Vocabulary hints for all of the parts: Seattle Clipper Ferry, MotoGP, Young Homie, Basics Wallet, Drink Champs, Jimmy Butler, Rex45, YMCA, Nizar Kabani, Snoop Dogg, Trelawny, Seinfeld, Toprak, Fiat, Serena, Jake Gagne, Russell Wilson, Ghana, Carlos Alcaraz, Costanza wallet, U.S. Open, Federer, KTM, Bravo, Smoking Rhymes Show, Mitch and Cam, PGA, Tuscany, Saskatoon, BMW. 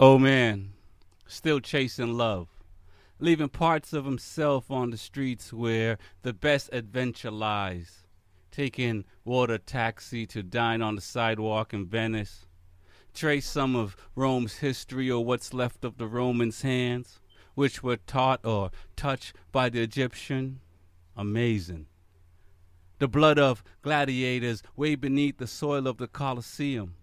Oh man, still chasing love, leaving parts of himself on the streets where the best adventure lies, taking water taxi to dine on the sidewalk in Venice, trace some of Rome's history or what's left of the Romans' hands, which were taught or touched by the Egyptian. Amazing. The blood of gladiators way beneath the soil of the Colosseum.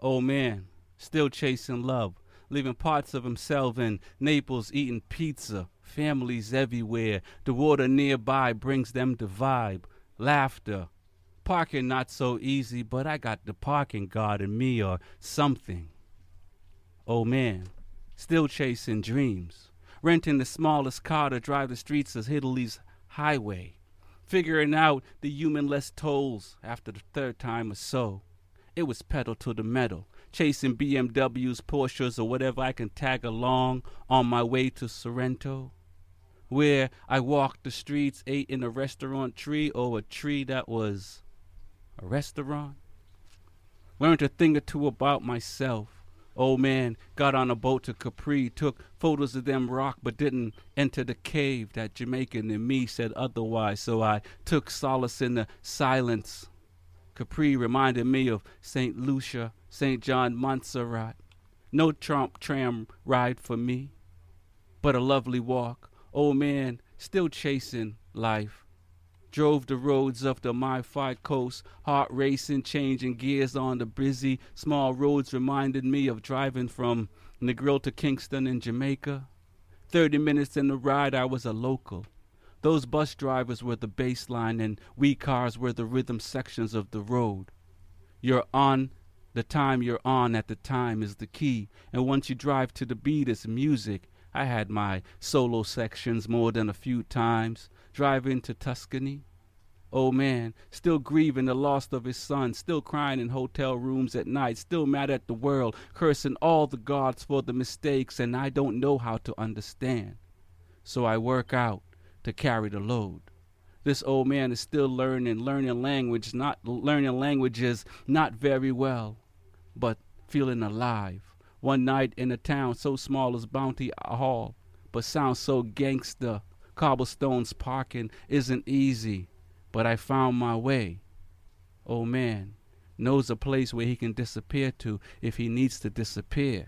Oh man, still chasing love, leaving parts of himself in Naples eating pizza, families everywhere, the water nearby brings them the vibe, laughter, parking not so easy, but I got the parking guard in me or something. Oh man, still chasing dreams, renting the smallest car to drive the streets of Italy's highway, figuring out the human-less tolls after the third time or so. It was pedal to the metal, chasing BMWs, Porsches, or whatever I can tag along on my way to Sorrento, where I walked the streets, ate in a restaurant tree or a tree that was a restaurant. Learned a thing or two about myself. Old man got on a boat to Capri, took photos of them rock, but didn't enter the cave that Jamaican in me said otherwise, so I took solace in the silence. Capri reminded me of St. Lucia, St. John, Montserrat. No Trump tram ride for me, but a lovely walk. Old man still chasing life. Drove the roads up the modified coast, heart racing, changing gears on the busy, small roads reminded me of driving from Negril to Kingston in Jamaica. 30 minutes in the ride, I was a local. Those bus drivers were the baseline and we cars were the rhythm sections of the road. You're on the time you're on at the time is the key, and once you drive to the beat, it's music. I had my solo sections more than a few times. Driving to Tuscany. Oh man, still grieving the loss of his son, still crying in hotel rooms at night, still mad at the world, cursing all the gods for the mistakes, and I don't know how to understand. So I work out to carry the load. This old man is still learning languages not very well, but feeling alive. One night in a town so small as Bounty Hall, but sounds so gangster. Cobblestones parking isn't easy, but I found my way. Oh man, knows a place where he can disappear to if he needs to disappear.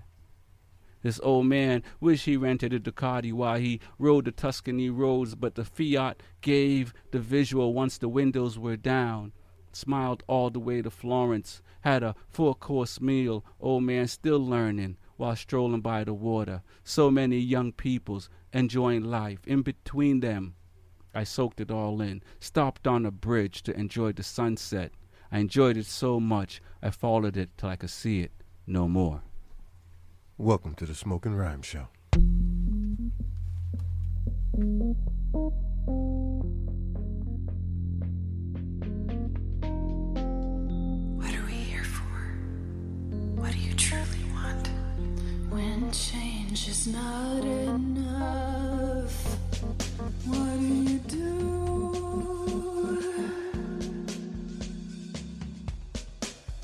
This old man wish he rented a Ducati while he rode the Tuscany roads, but the Fiat gave the visual once the windows were down. Smiled all the way to Florence, had a four-course meal. Old man still learning while strolling by the water. So many young peoples enjoying life. In between them, I soaked it all in. Stopped on a bridge to enjoy the sunset. I enjoyed it so much, I followed it till I could see it no more. Welcome to the Smoking Rhymes Show. What are we here for? What do you truly want? When change is not enough, what do you do?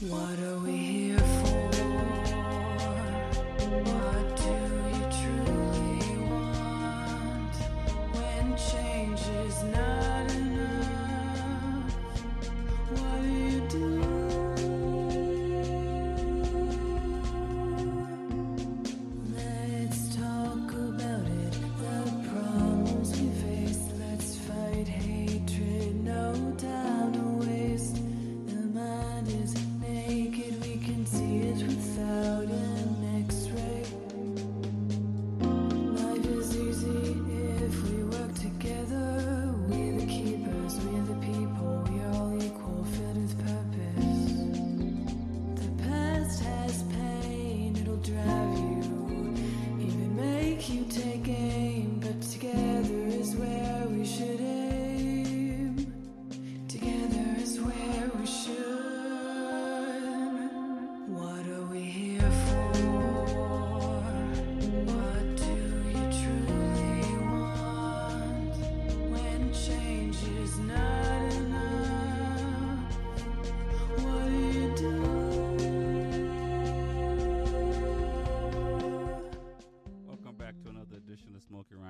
What are we here for? What do you truly want? When change is not enough, what do you do? Let's talk about it.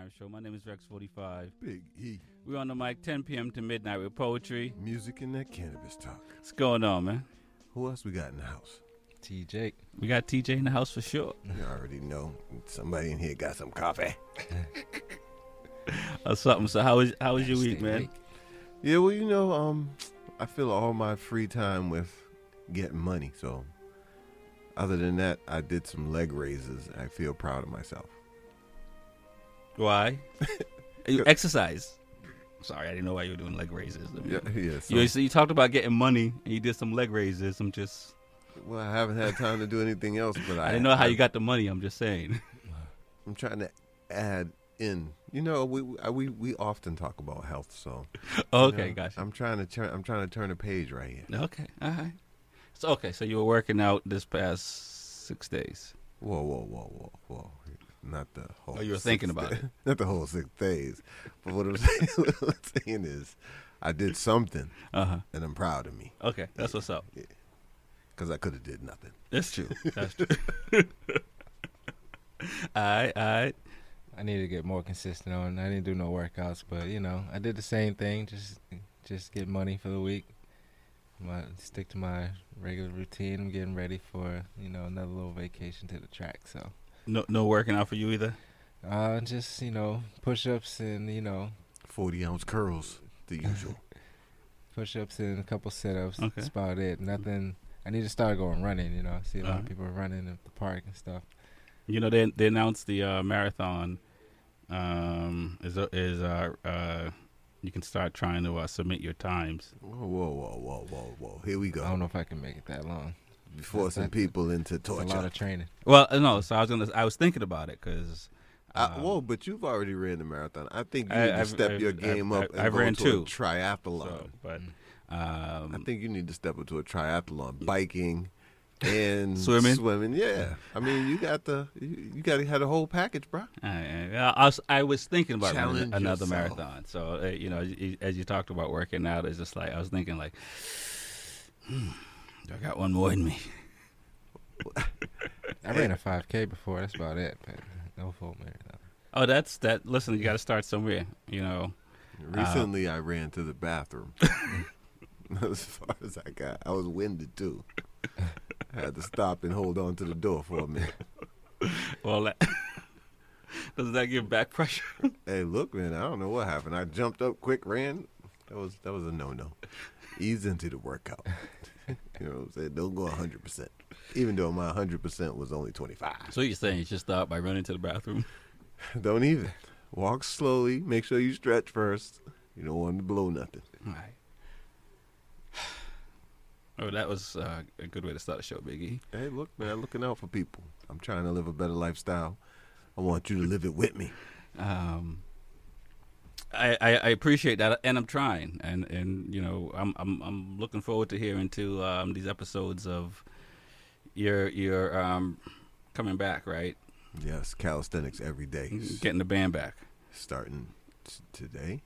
Rhymes Show. My name is Rex45. Big E. We're on the mic 10 p.m. to midnight with poetry, music, and that cannabis talk. What's going on, man? Who else we got in the house? TJ. We got TJ in the house for sure. You already know. Somebody in here got some coffee. Or something. So how was your week, man? Week. Yeah, well, you know, I fill all my free time with getting money. So other than that, I did some leg raises. I feel proud of myself. Why? You exercise. Sorry, I didn't know why you were doing leg raises. I mean, yeah. So. You talked about getting money, and you did some leg raises. I'm just... Well, I haven't had time to do anything else, but I didn't know how you got the money. I'm just saying. I'm trying to add in. You know, we often talk about health, so. Okay, you know, gotcha. I'm trying to turn a page right here. Okay, all right. So okay, so you were working out this past 6 days. Whoa. Not the whole. Oh, you were thinking about it. Not the whole 6 days, but what I'm saying, is, I did something, and I'm proud of me. Okay, that's what's up. Yeah. Because I could have did nothing. That's true. That's true. All right. I need to get more consistent on. I didn't do no workouts, but, you know, I did the same thing, just get money for the week. Stick to my regular routine. I'm getting ready for, you know, another little vacation to the track, so. No working out for you either? Just, you know, push-ups and, you know. 40-ounce curls, the usual. Push-ups and a couple sit-ups. Okay. That's about it. Nothing. I need to start going running, you know. I see a lot of people running at the park and stuff. You know, they announced the marathon is you can start trying to submit your times. Whoa. Here we go. I don't know if I can make it that long. Forcing people into torture. A lot of training. Well, no, so I was thinking about it because. But you've already ran the marathon. I think you need to step your game up and go to a triathlon. So, but. I think you need to step into a triathlon, biking and swimming. Yeah, I mean you got to have the whole package, bro. I was thinking about another marathon. So you know, as you talked about working out, it's just like I was thinking like, I got one more in me. I ran a 5K before. That's about it. But no full marathon. Oh, that's that. Listen, you got to start somewhere. You know. Recently, I ran to the bathroom. As far as I got. I was winded, too. I had to stop and hold on to the door for a minute. Well, does that give back pressure? Hey, look, man, I don't know what happened. I jumped up quick, ran. That was a no-no. Ease into the workout. You know what I'm saying? Don't go 100%. Even though my 100% was only 25. So you're saying you should start by running to the bathroom? Don't even. Walk slowly. Make sure you stretch first. You don't want to blow nothing. All right. Oh, that was a good way to start the show, Biggie. Hey, look, man, looking out for people. I'm trying to live a better lifestyle. I want you to live it with me. I appreciate that, and I'm trying, and you know, I'm looking forward to hearing to these episodes of your coming back, right? Yes, calisthenics every day. Getting the band back. Starting today.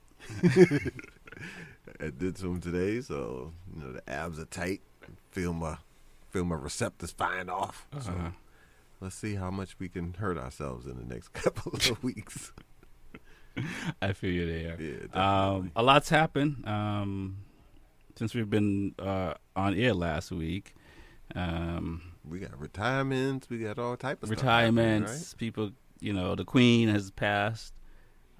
I did some today, so you know the abs are tight. Feel my receptors firing off. So let's see how much we can hurt ourselves in the next couple of weeks. I feel you there. Yeah, a lot's happened since we've been on air last week. We got retirements. We got all type of retirements. Stuff, right? People, you know, the Queen has passed.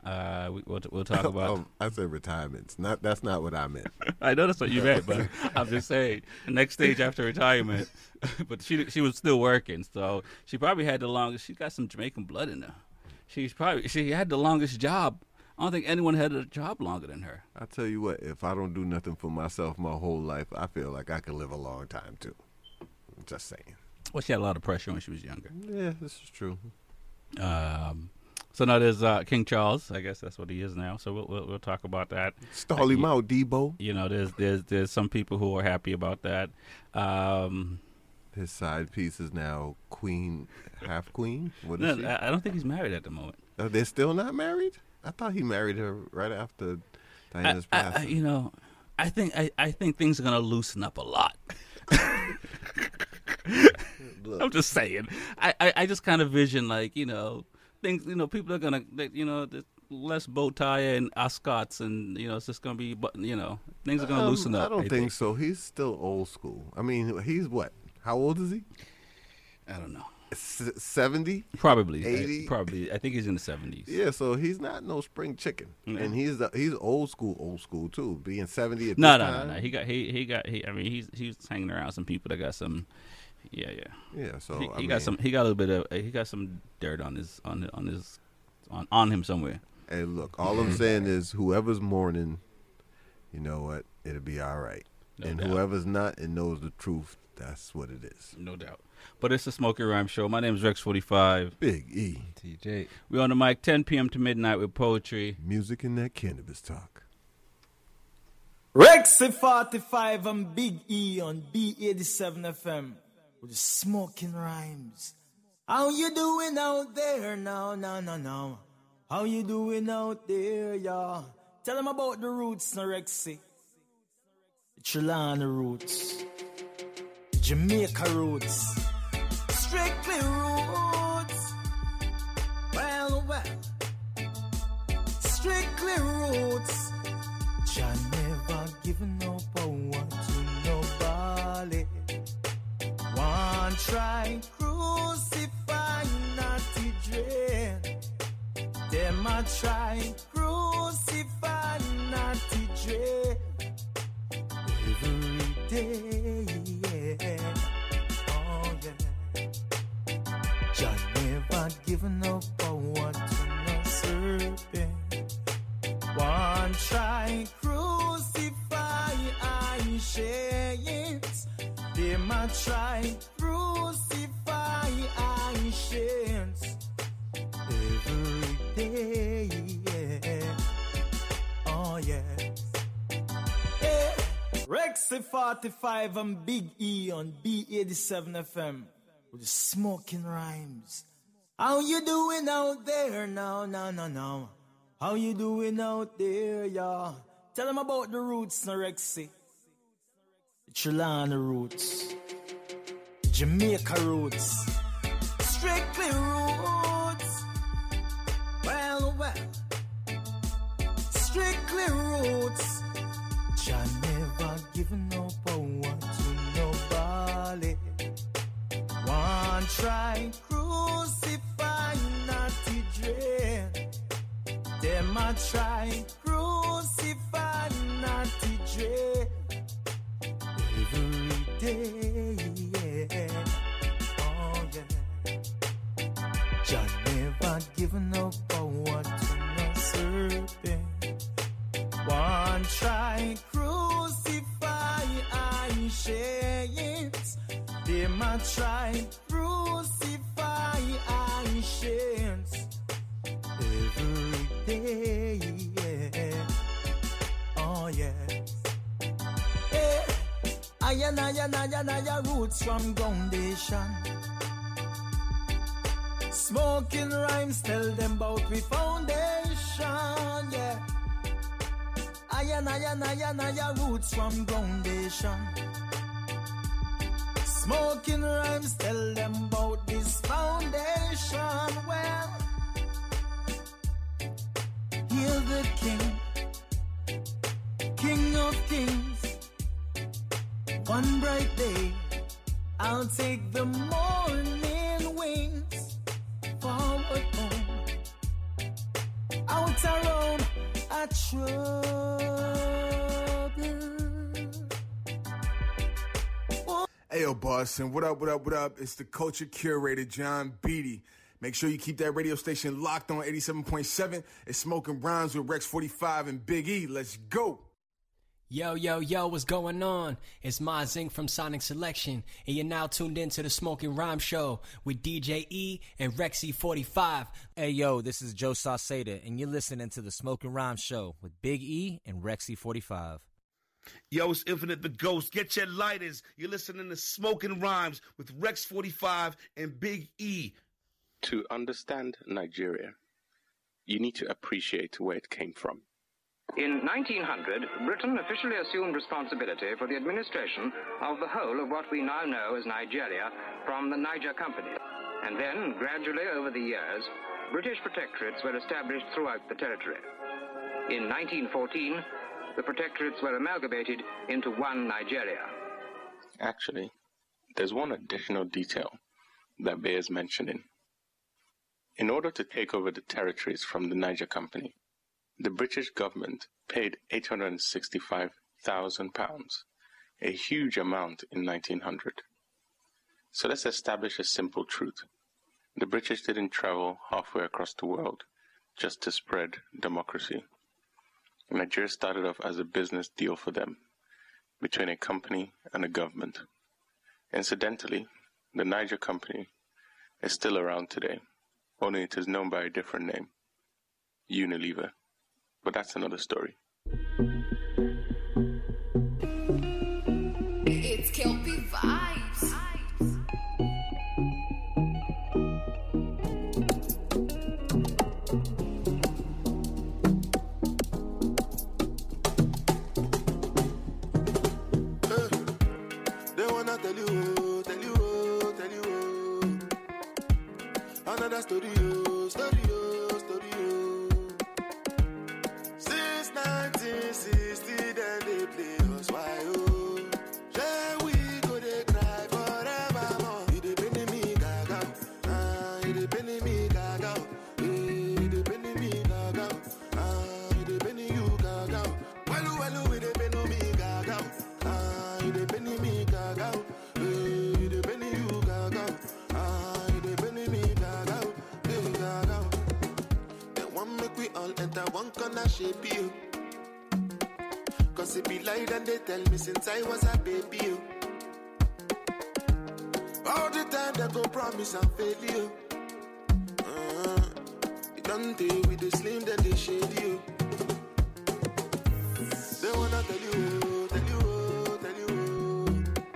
We'll talk about. Oh, I said retirements. That's not what I meant. I know that's what you meant, but I'm just saying next stage after retirement. But she was still working, so she probably had the longest. She got some Jamaican blood in her. She had the longest job. I don't think anyone had a job longer than her. I tell you what, if I don't do nothing for myself my whole life, I feel like I could live a long time too. I'm just saying. Well, she had a lot of pressure when she was younger. Yeah, this is true. So now there's King Charles. I guess that's what he is now. So we'll talk about that. Stall him out, Debo. You know, there's some people who are happy about that. His side piece is now queen, half queen. What is she? I don't think he's married at the moment. Oh, they're still not married? I thought he married her right after Diana's passing. You know, I think things are gonna loosen up a lot. I'm just saying. I just kind of vision like, you know. things, you know, people are gonna, you know, less bow tie and ascots, and you know, it's just gonna be, you know, things are gonna loosen up. I don't think so. He's still old school. I mean, he's what? How old is he? I don't know. 70? Probably. 80? Probably. I think he's in the 70s. Yeah, so he's not no spring chicken. Mm-hmm. And he's old school too, being 70 at this time. He got I mean, he's hanging around some people that got some so he got some dirt on his on him somewhere. Hey, look, all I'm saying is whoever's mourning, you know what? It'll be all right. No doubt. Whoever's not and knows the truth, that's what it is. No doubt. But it's the Smoking Rhymes Show. My name is Rex45. Big E. TJ. We're on the mic 10 p.m. to midnight with poetry, music, and that cannabis talk. Rex45 and Big E on B87FM with the Smoking Rhymes. How you doing out there? No. How you doing out there, y'all? Tell them about the roots, Rexy. Trelawny roots. Jamaica roots. Strictly roots. Well. Strictly roots. Jah never given up on one to nobody. One try crucify, not to dread. Them a try crucify, not to dread. Every day, yeah. Oh yeah. Jah never given up on what to no serpent. One try crucify, I share it. They might try crucify, I share it. Every day, yeah. Oh yeah. Rex45 and Big E on B87FM with the Smoking Rhymes. How you doing out there? No. How you doing out there, y'all? Tell them about the roots, Rexy. Trelawny roots. Jamaica roots. Strictly roots. Well. Strictly roots. Jah never given up on one to nobody. One try crucify, not to dread. Them a try crucify, not to dread. Every day, yeah. Oh yeah. Jah never given up on one to no serpent. One try crucify, I share it. They might try crucify, I share it. Every day, yeah. Oh yeah. Hey. I roots from foundation. Smoking Rhymes, tell them about we foundation, yeah. I roots from foundation. Smoking Rhymes, tell them about this foundation. Well, hear the King, King of Kings. One bright day, I'll take the morning wings forward home, out around a trouble. Hey, yo, Boston, what up? It's the culture curator, John Beatty. Make sure you keep that radio station locked on 87.7. It's Smoking Rhymes with Rex45 and Big E. Let's go. Yo, what's going on? It's Ma Zing from Sonic Selection, and you're now tuned in to the Smoking Rhyme Show with DJ E and Rexy45. Hey, yo, this is Joe Sauceda, and you're listening to the Smoking Rhyme Show with Big E and Rexy45. Yo, it's Infinite the Ghost. Get your lighters. You're listening to Smoking Rhymes with Rex45 and Big E. To understand Nigeria, you need to appreciate where it came from. In 1900, Britain officially assumed responsibility for the administration of the whole of what we now know as Nigeria from the Niger Company. And then, gradually over the years, British protectorates were established throughout the territory. In 1914, the protectorates were amalgamated into one Nigeria. Actually, there's one additional detail that bears mentioning. In order to take over the territories from the Niger Company, the British government paid £865,000, a huge amount in 1900. So let's establish a simple truth. The British didn't travel halfway across the world just to spread democracy. Nigeria started off as a business deal for them, between a company and a government. Incidentally, the Niger Company is still around today, only it is known by a different name, Unilever. But that's another story. It's Kelpie Vibes. Story, oh. Since 1960, then they play us, why, oh. Yeah, we go, they cry forever more. It depends me, gaga. It depends me, gaga. It depends me, gaga. It depends you, gaga. Walu, walu, it depends me, gaga. It depends me, gaga. It depends you, gaga. All enter one corner, shape you. Cause it be light and they tell me since I was a baby. You. All the time they go promise and fail you. It don't deal with the slim that they shade you. They wanna tell you, oh, tell you, oh, tell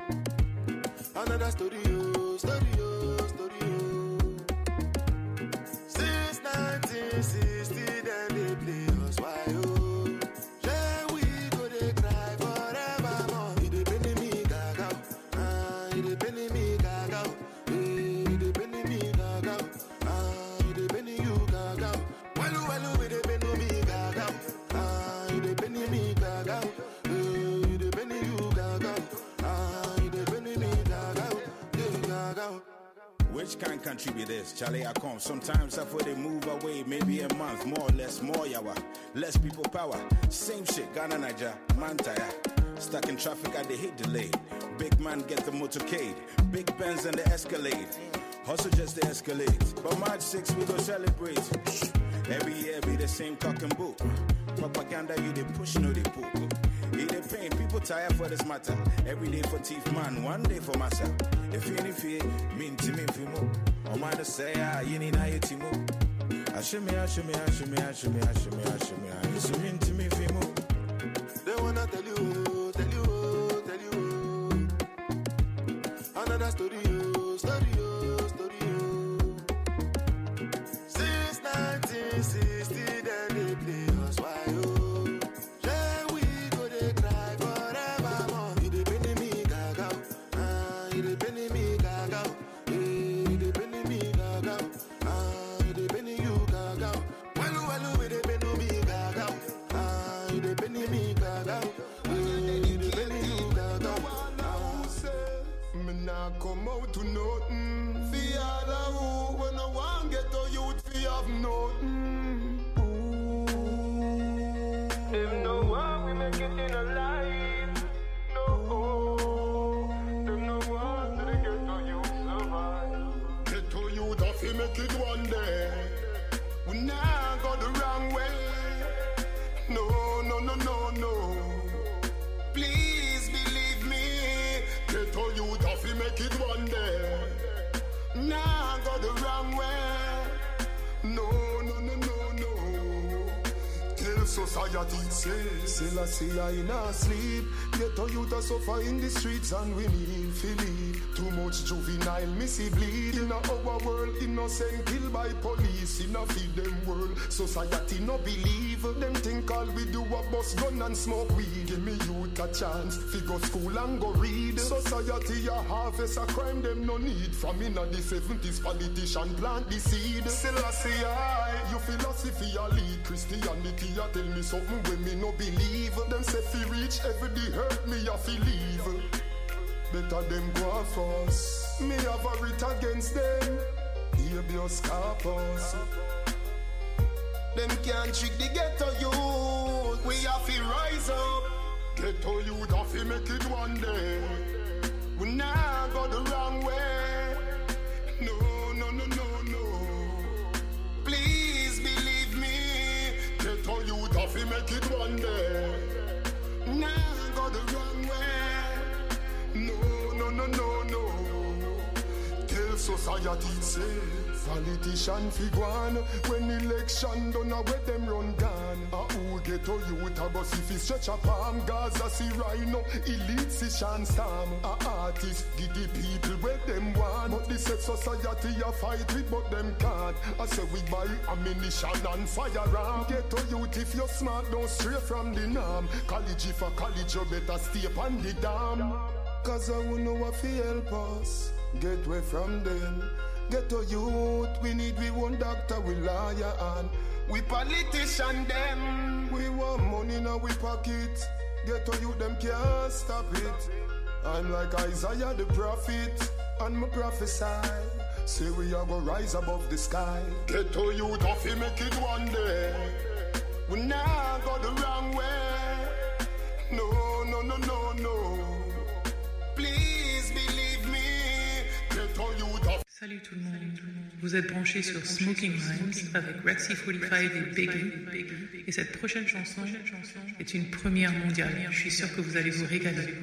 you, oh. Another story, oh, story, oh, story, oh. Since 1960. Which kind of country be this? Charlie, I come. Sometimes after they move away, maybe a month, more or less, more yawa. Less people power. Same shit, Ghana, Niger, man tire. Stuck in traffic at the heat delay. Big man get the motorcade. Big Benz and the Escalade. Hustle just the Escalade. But March 6th, we go celebrate. Every year be the same cock and bull. Propaganda, you they push, no they pull. It the pain, people tire for this matter. Every day for thief man, one day for massa. If you need fear, mean to me, Fimo. Oh, man, say, ah, you need a Timo. Ashimi, it's mean to me, Fimo. They wanna tell you, tell you, tell you. Another story, oh, story, oh, story, oh. Since 1960. Till Real society says Selassie I in a sleep. Get a youth a suffer in the streets, and we need to leave. Too much juvenile missy bleed. In our world, innocent killed by police. In a feed them world, society no believe. Them think all we do a bust gun and smoke weed. Give me youth a chance, figure school and go read. Society a harvest a crime, them no need. From inna the 70s, politician plant the seed. Selassie I, your philosophy a lead. Christianity a tell me something when me no believe. Them say fi reach every day hurt me a fi leave. Better them go first. Me have a writ against them. Here be your scarpers. Them can't trick the ghetto youth. We have to rise up. Ghetto youth have to make it one day. We now go the wrong way. No, no, no, no, no. Please believe me. Ghetto youth have to make it one day. Now go the wrong way. No, no, no, no, no. Tell society say. Politician figuan, when election done away them run down. A who get to you with a bus if he stretch a palm. Gaza see rhino, elite see shanstam. A artist give the people where them want. But this society a fight with but them can't. I say we buy ammunition and firearm. Get to you if you're smart, don't stray from the norm. College if a college you better stay on the dam. Cause I will know if he help us. Get away from them. Ghetto youth, we need we one doctor, we liar and we politician them. We want money now we pocket. Ghetto youth them can't stop it. I'm like Isaiah the prophet, and me prophesy. Say we are gonna rise above the sky. Ghetto youth have to make it one day. We now go the wrong way. No, no, no, no, no. Please believe me. Ghetto youth have. Salut tout le monde, vous êtes branchés sur Smoking Rhymes avec Rex45 et Beggy. Et cette prochaine chanson est une première mondiale. Je suis sûr que vous allez vous régaler.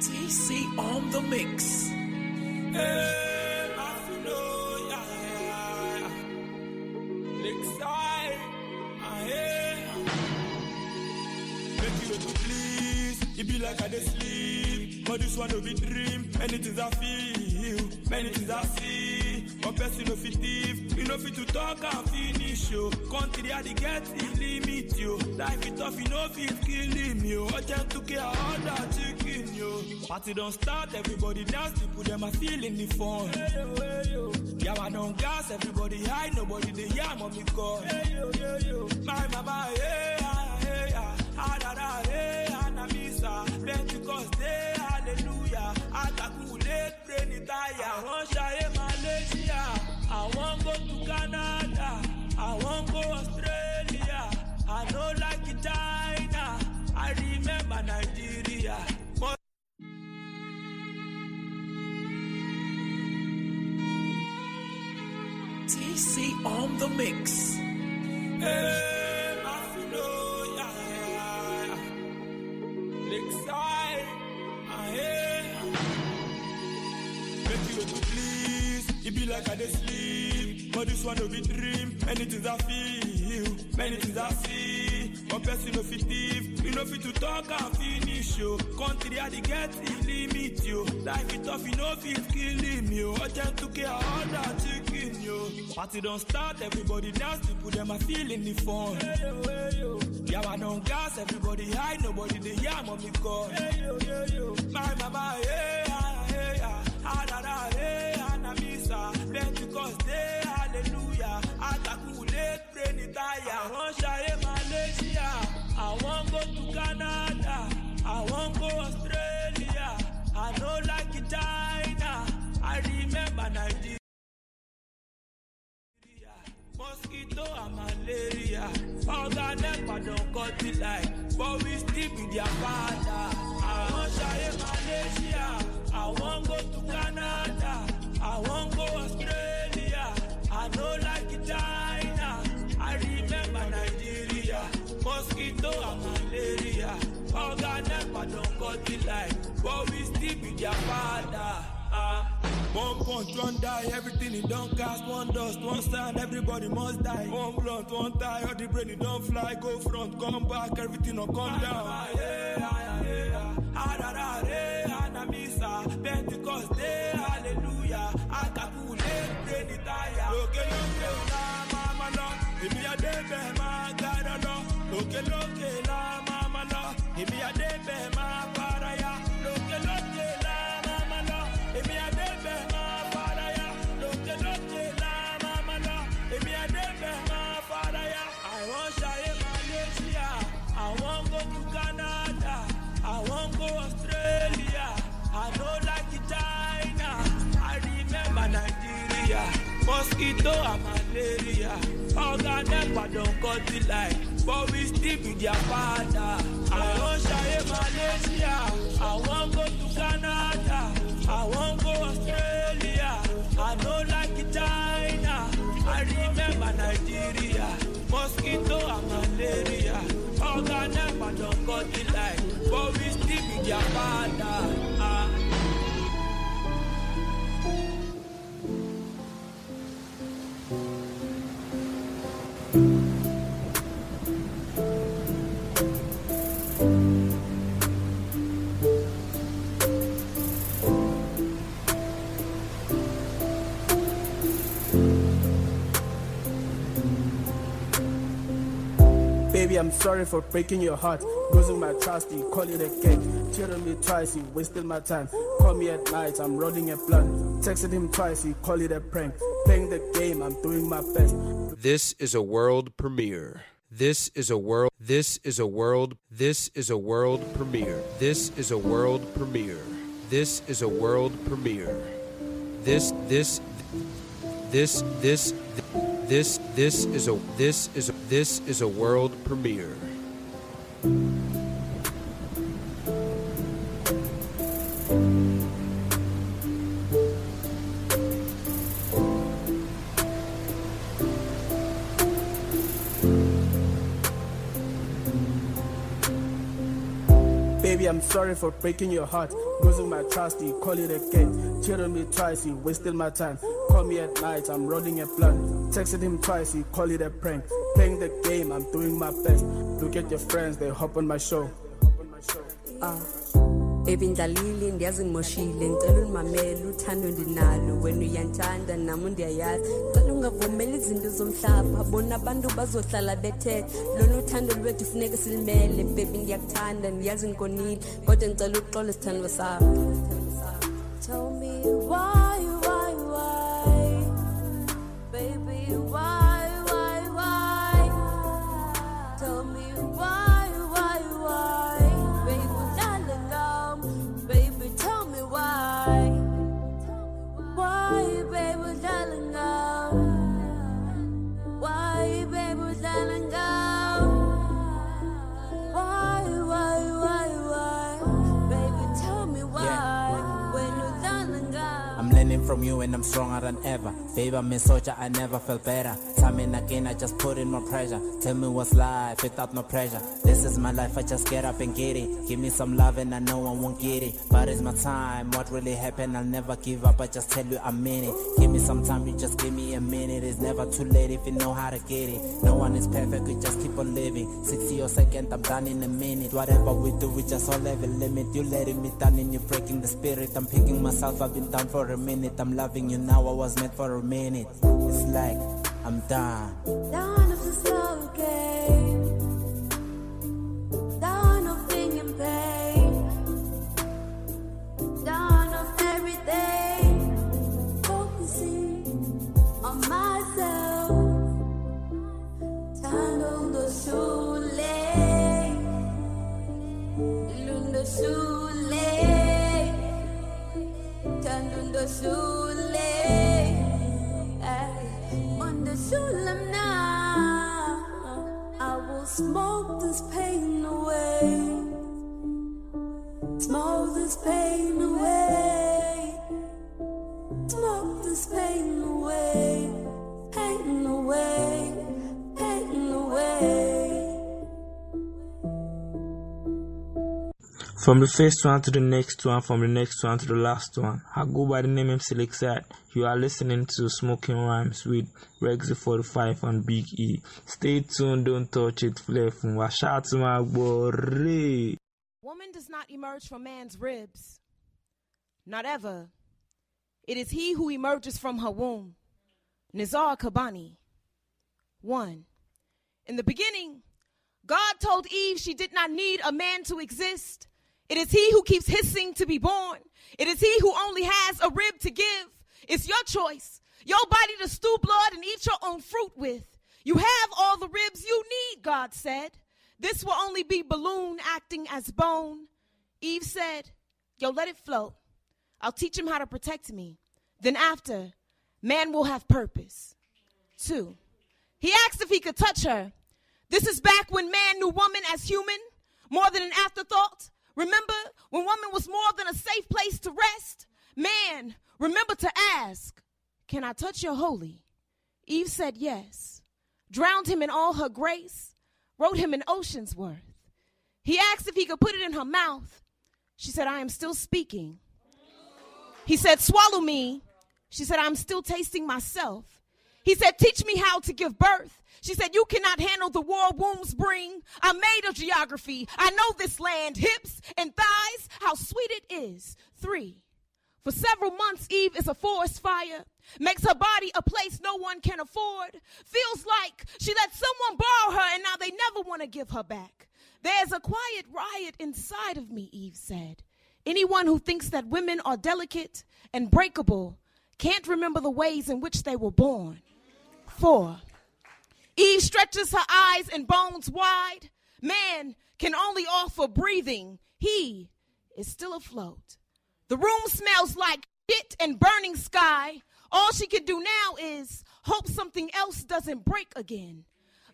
TC on the mix. It be like I dey sleep, but this one no be dream. Many things I feel, many things I see. One person no fit thief, you no fit to talk and finish yo. Country I dey get it limit yo. Life it tough, you no fit killing yo. Urgent to care all that chicken yo. Party don't start, everybody dance. People them a feeling the fun. Yeah, I don't gas, everybody high, nobody dey hear me call. My mama, hey, hey, ah, ah, da, da, hey. Because they hallelujah, I can't let pray I want to Malaysia, I want go to Canada, I want go Australia, I don't like China, I remember Nigeria. TC on the mix. Hey. It be like I dey sleep, but this one no be dream. Many things I feel, many things I see. One person no fit thief, you no fit to talk and finish yo. Country I dey get it limit yo. Life it tough, you no fit killing yo. Urgent to care all that chicken yo. Party don't start, everybody dance. People them a feeling the fun. Yeah, I don't gas, everybody high, nobody dey hear me call. My mama, hey, hey, ah, ah, da, da, hey. Because they hallelujah, I can't let pray I want to Malaysia, I want go to Canada, I want go Australia, I don't like China, I remember Nigeria. Mosquito and malaria, all that never don't cut it like, but we still be their father. I want to Malaysia, I want go to Canada, I want go Australia. I don't like China, I remember Nigeria. Mosquito and malaria, all that never don't cut it like. but we still be their father. One punch, one die, everything it don't cast. One dust, one stand, everybody must die. One blunt, one tie, all the brain it don't fly. Go front, come back, everything will come down. Pentecost Day, hallelujah. Atakule, pray the tire. Loke, loke, la, mama, no. Imi a debe, ma, gada, no. Loke, loke, la, mama, no. Imi a debe, ma, paraya. Loke, loke, la, mama, no. Imi a debe, ma, paraya. Loke, loke, la, mama, no. Imi a debe, ma, paraya. I want Shire, Malaysia. I want go to Canada. I want go Australia. I don't like China. I remember Nigeria. Mosquito and malaria. All that never don't cut the light. But we still be their father. I want Shire, Malaysia. I want go to Canada. I want go Australia. I don't like China. I remember Nigeria. Mosquito and malaria. All that never don't cut the light. But we still be their father. Baby, I'm sorry for breaking your heart. Losing my trust, you call it a cake. Cheating me twice, you wasted my time. Call me at night, I'm rolling a blunt. Texted him twice, you call it a prank. Playing the game, I'm doing my best. This is a world premiere. This is a world. This is a world. This is a world premiere. This is a world premiere. This is a world premiere. This is a world premiere. Baby, I'm sorry for breaking your heart. Losing my trust, you call it a game. Cheating me twice, you wasted my time. Call me at night, I'm rolling a blunt. Texted him twice, you call it a prank. Playing the game, I'm doing my best. Look at your friends, they hop on my show. Baby, ndalili ndiyazi moshile ntolo nimamela uthando ndinalo wena uyanthanda nami ndiyayazi cela ungavumeli izinto zomhlaba bona abantu bazohlala bethe lolu thando lwethu funeka silimele baby ndiyakuthanda ndiyazi nkonile kodwa ngicela uxolo sithando sakho. Tell me why baby why tell me why baby why, baby, darling, go? Why, baby, darling, go? Why? Baby, tell me why. Yeah. When you darling, go? I'm learning from you and I'm stronger than ever. Babe, I'm a soldier, I never felt better. Time and again, I just put in more pressure. Tell me what's life without no pressure. This is my life, I just get up and get it. Give me some love and I know I won't get it. But it's my time, what really happened, I'll never give up, I just tell you I mean it. Give me some time, you just give me a minute. It's never too late if you know how to get it. No one is perfect, we just keep on living. 60 or second, I'm done in a minute. Whatever we do, we just all have a limit. You letting me down and you breaking the spirit. I'm picking myself, I've been down for a minute. I'm loving you now, I was meant for a minute. It's like I'm done. Done of the slow game. Done of being in pain. Done of everything. Focusing on myself. Tied on the shoelace. Loon the shoelace. Tied on the shoelace. Now I will smoke this pain away. Smoke this pain away. Smoke this pain away. Pain away. Pain away. From the first one to the next one, from the next one to the last one, I go by the name of Silixat. You are listening to Smoking Rhymes with Rex45 and Big E. Stay tuned, don't touch it, flare from Washat my boy. Woman does not emerge from man's ribs, not ever. It is he who emerges from her womb. Nizar Kabani. 1. In the beginning, God told Eve she did not need a man to exist. It is he who keeps hissing to be born. It is he who only has a rib to give. It's your choice, your body to stew blood and eat your own fruit with. You have all the ribs you need, God said. This will only be balloon acting as bone. Eve said, yo, let it float. I'll teach him how to protect me. Then after, man will have purpose. 2. He asked if he could touch her. This is back when man knew woman as human, more than an afterthought. Remember when woman was more than a safe place to rest? Man, remember to ask, can I touch your holy? Eve said yes. Drowned him in all her grace. Wrote him an ocean's worth. He asked if he could put it in her mouth. She said, I am still speaking. He said, swallow me. She said, I'm still tasting myself. He said, teach me how to give birth. She said, you cannot handle the war wombs bring. I'm made of geography. I know this land, hips and thighs, how sweet it is. 3. For several months, Eve is a forest fire. Makes her body a place no one can afford. Feels like she let someone borrow her and now they never want to give her back. There's a quiet riot inside of me, Eve said. Anyone who thinks that women are delicate and breakable can't remember the ways in which they were born. 4. Eve stretches her eyes and bones wide. Man can only offer breathing. He is still afloat. The room smells like shit and burning sky. All she can do now is hope something else doesn't break again.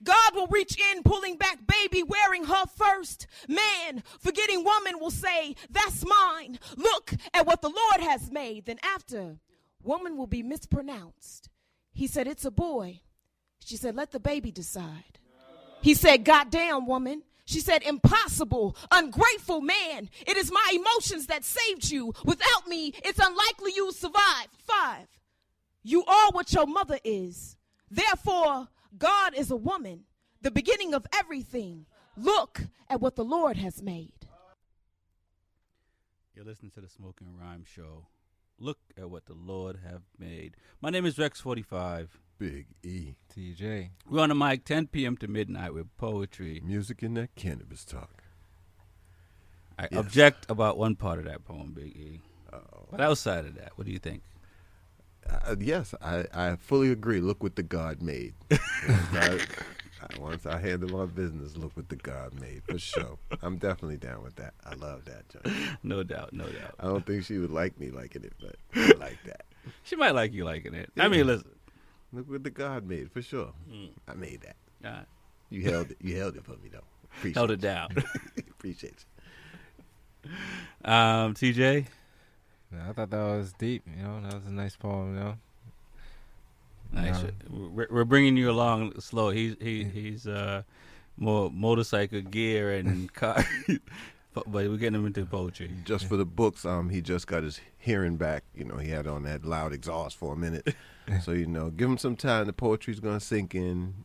God will reach in, pulling back baby, wearing her first. Man, forgetting woman, will say, that's mine. Look at what the Lord has made. Then after, woman will be mispronounced. He said, it's a boy. She said, let the baby decide. He said, goddamn, woman. She said, impossible, ungrateful man. It is my emotions that saved you. Without me, it's unlikely you'll survive. 5. You are what your mother is. Therefore, God is a woman, the beginning of everything. Look at what the Lord has made. You're listening to the Smoking Rhyme Show. Look at what the Lord have made. My name is Rex45. Big E. TJ. We're on the mic 10 p.m. to midnight with poetry. Music and that cannabis talk. I object about one part of that poem, Big E. Uh-oh. But outside of that, what do you think? Yes, I fully agree. Look what the God made. Once I handle my business, look what the God made, for sure. I'm definitely down with that. I love that, John. No doubt, no doubt. I don't think she would like me liking it, but I like that. She might like you liking it. Yeah. I mean, listen. Look what the God made, for sure. Mm. I made that. Right. You held it for me, though. Appreciate held it down. Appreciate you. TJ? I thought that was deep, you know. That was a nice poem, you know. Nice. We're bringing you along slow. He's more motorcycle gear and car, but we're getting him into poetry. Just for the books, he just got his hearing back. You know, he had on that loud exhaust for a minute, so you know, give him some time. The poetry's gonna sink in.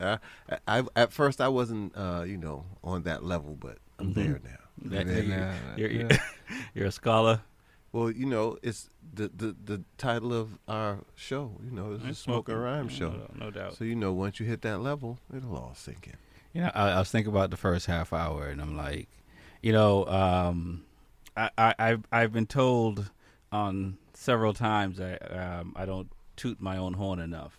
I at first I wasn't, you know, on that level, but I'm there now. You're a scholar. Well, you know, it's the title of our show. You know, it's a Smoking Rhyme Show. No doubt. So, you know, once you hit that level, it'll all sink in. You know, I was thinking about the first half hour, and I'm like, you know, I've been told on several times I don't toot my own horn enough.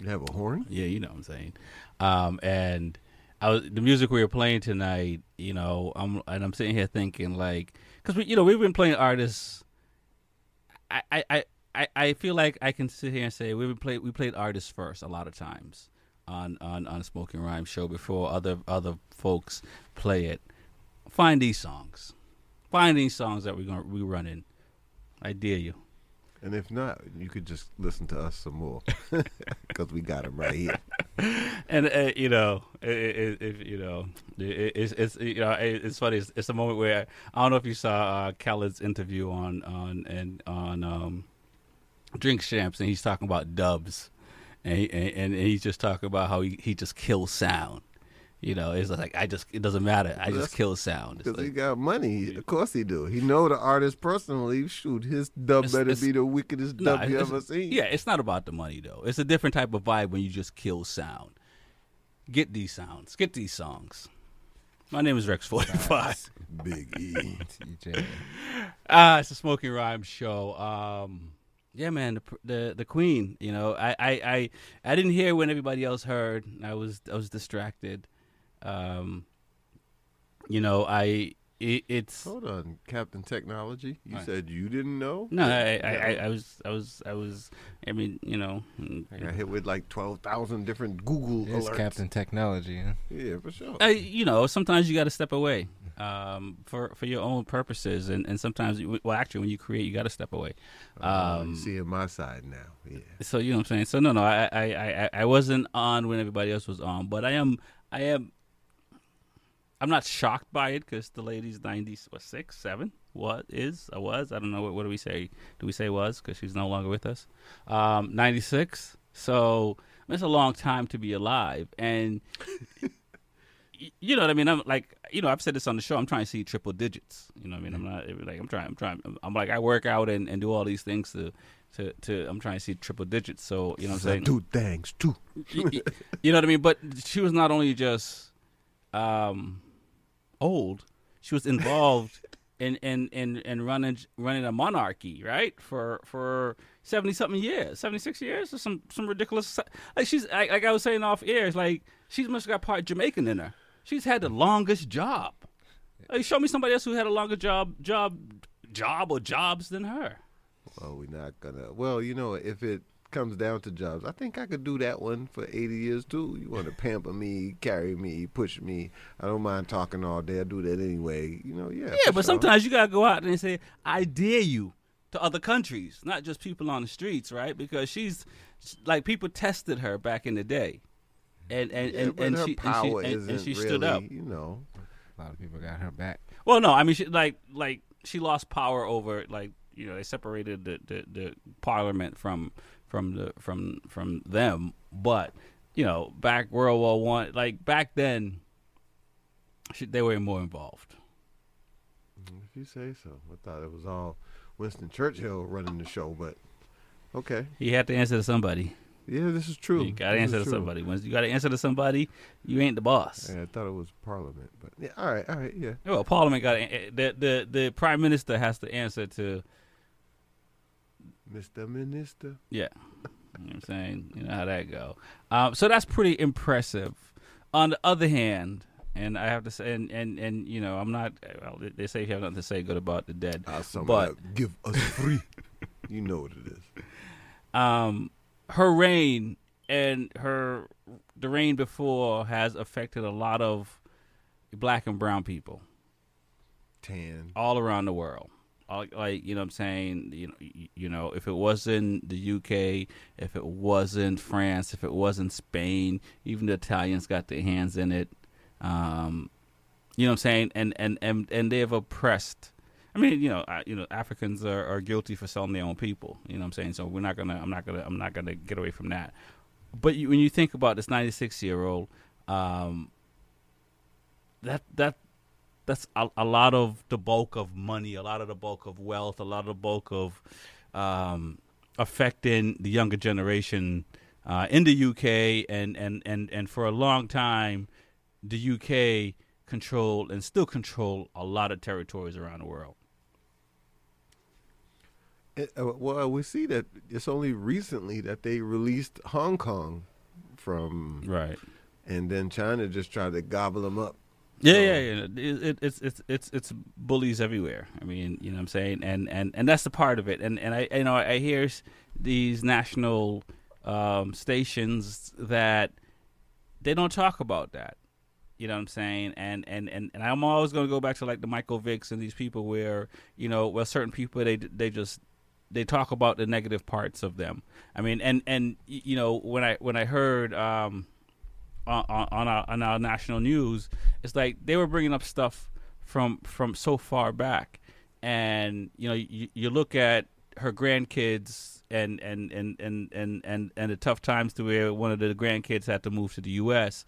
You have a horn? Yeah, you know what I'm saying. And the music we were playing tonight, you know, I'm sitting here thinking, like, because we, you know, we've been playing artists. I feel like I can sit here and say we played artists first a lot of times on Smoking Rhyme Show before other folks play it. Find these songs that we're running. I dare you. And if not, you could just listen to us some more because we got them right here. And you know, it's funny. It's a moment where I don't know if you saw Khaled's interview on Drink Champs, and he's talking about dubs, and he's just talking about how he just kills sound. You know, it's like it doesn't matter. I just kill sound because like, he got money. Of course he do. He know the artist personally. Shoot, his dub better be the wickedest dub you ever seen. Yeah, it's not about the money though. It's a different type of vibe when you just kill sound. Get these sounds. Get these songs. My name is Rex45. Big E. It's a Smoking Rhymes show. Yeah, man, the queen. You know, I didn't hear when everybody else heard. I was distracted. You know, it's hold on, Captain Technology. You said you didn't know? No, I was. I mean, you know, I got hit with like 12,000 different Google alerts. It's Captain Technology. Huh? Yeah, for sure. You know, sometimes you got to step away, for your own purposes, and sometimes, well, actually, when you create, you got to step away. You're seeing my side now. Yeah. So you know what I'm saying? So no, I wasn't on when everybody else was on, but I am. I'm not shocked by it because the lady's 96, 7. What is? I was. I don't know. What do we say? Do we say was? Because she's no longer with us. 96. So it's a long time to be alive, and you know what I mean. I'm like, you know, I've said this on the show. I'm trying to see triple digits. You know what I mean. I'm not like I'm trying. I'm like I work out and do all these things to I'm trying to see triple digits. So you know what I'm saying. Do things too. You know what I mean. But she was not only just old. She was involved in running a monarchy, right? For 70-something years, 76 years, or some ridiculous. Like she's like I was saying off air, it's like she must have got part Jamaican in her. She's had the longest job. Like, show me somebody else who had a longer job or jobs than her. Well, we're not gonna. Well, you know, if it comes down to jobs, I think I could do that one for 80 years too. You want to pamper me, carry me, push me. I don't mind talking all day. I do that anyway. You know, yeah. Yeah, but sure. Sometimes you got to go out and say, I dare you to other countries, not just people on the streets, right? Because she's like people tested her back in the day. And she really stood up. You know, a lot of people got her back. Well, no, I mean, she, like she lost power over, like, you know, they separated the Parliament from them, but you know, back World War I, like back then, they were more involved. If you say so. I thought it was all Winston Churchill running the show, but okay, he had to answer to somebody. Yeah, this is true. You got to answer to somebody. Once you got to answer to somebody, you ain't the boss. Yeah, I thought it was Parliament, but yeah, all right, yeah. Well, Parliament got the Prime Minister has to answer to. Mr. Minister. Yeah. You know what I'm saying? You know how that go. So that's pretty impressive. On the other hand, and I have to say, and you know, I'm not, well, they say if you have nothing to say good about the dead. But give us free. You know what it is. Her reign and the reign before has affected a lot of black and brown people. Tan. All around the world. Like, you know what I'm saying, you know, if it wasn't the UK, if it wasn't France, if it wasn't Spain, even the Italians got their hands in it. You know what I'm saying? And they've oppressed. I mean, you know, Africans are guilty for selling their own people. You know what I'm saying? So I'm not gonna get away from that. But when you think about this 96-year-old, that's a lot of the bulk of money, a lot of the bulk of wealth, a lot of the bulk of affecting the younger generation in the UK. And for a long time, the UK controlled and still control a lot of territories around the world. Well, we see that it's only recently that they released Hong Kong from... Right. And then China just tried to gobble them up. Yeah. It's bullies everywhere. I mean, you know what I'm saying, and that's the part of it. And I, you know, I hear these national stations that they don't talk about that. You know what I'm saying, and I'm always going to go back to like the Michael Vicks and these people where, you know, well, certain people they just they talk about the negative parts of them. I mean, and you know, when I heard on our national news, it's like they were bringing up stuff from so far back, and you know, you look at her grandkids and the tough times to where one of the grandkids had to move to the U.S.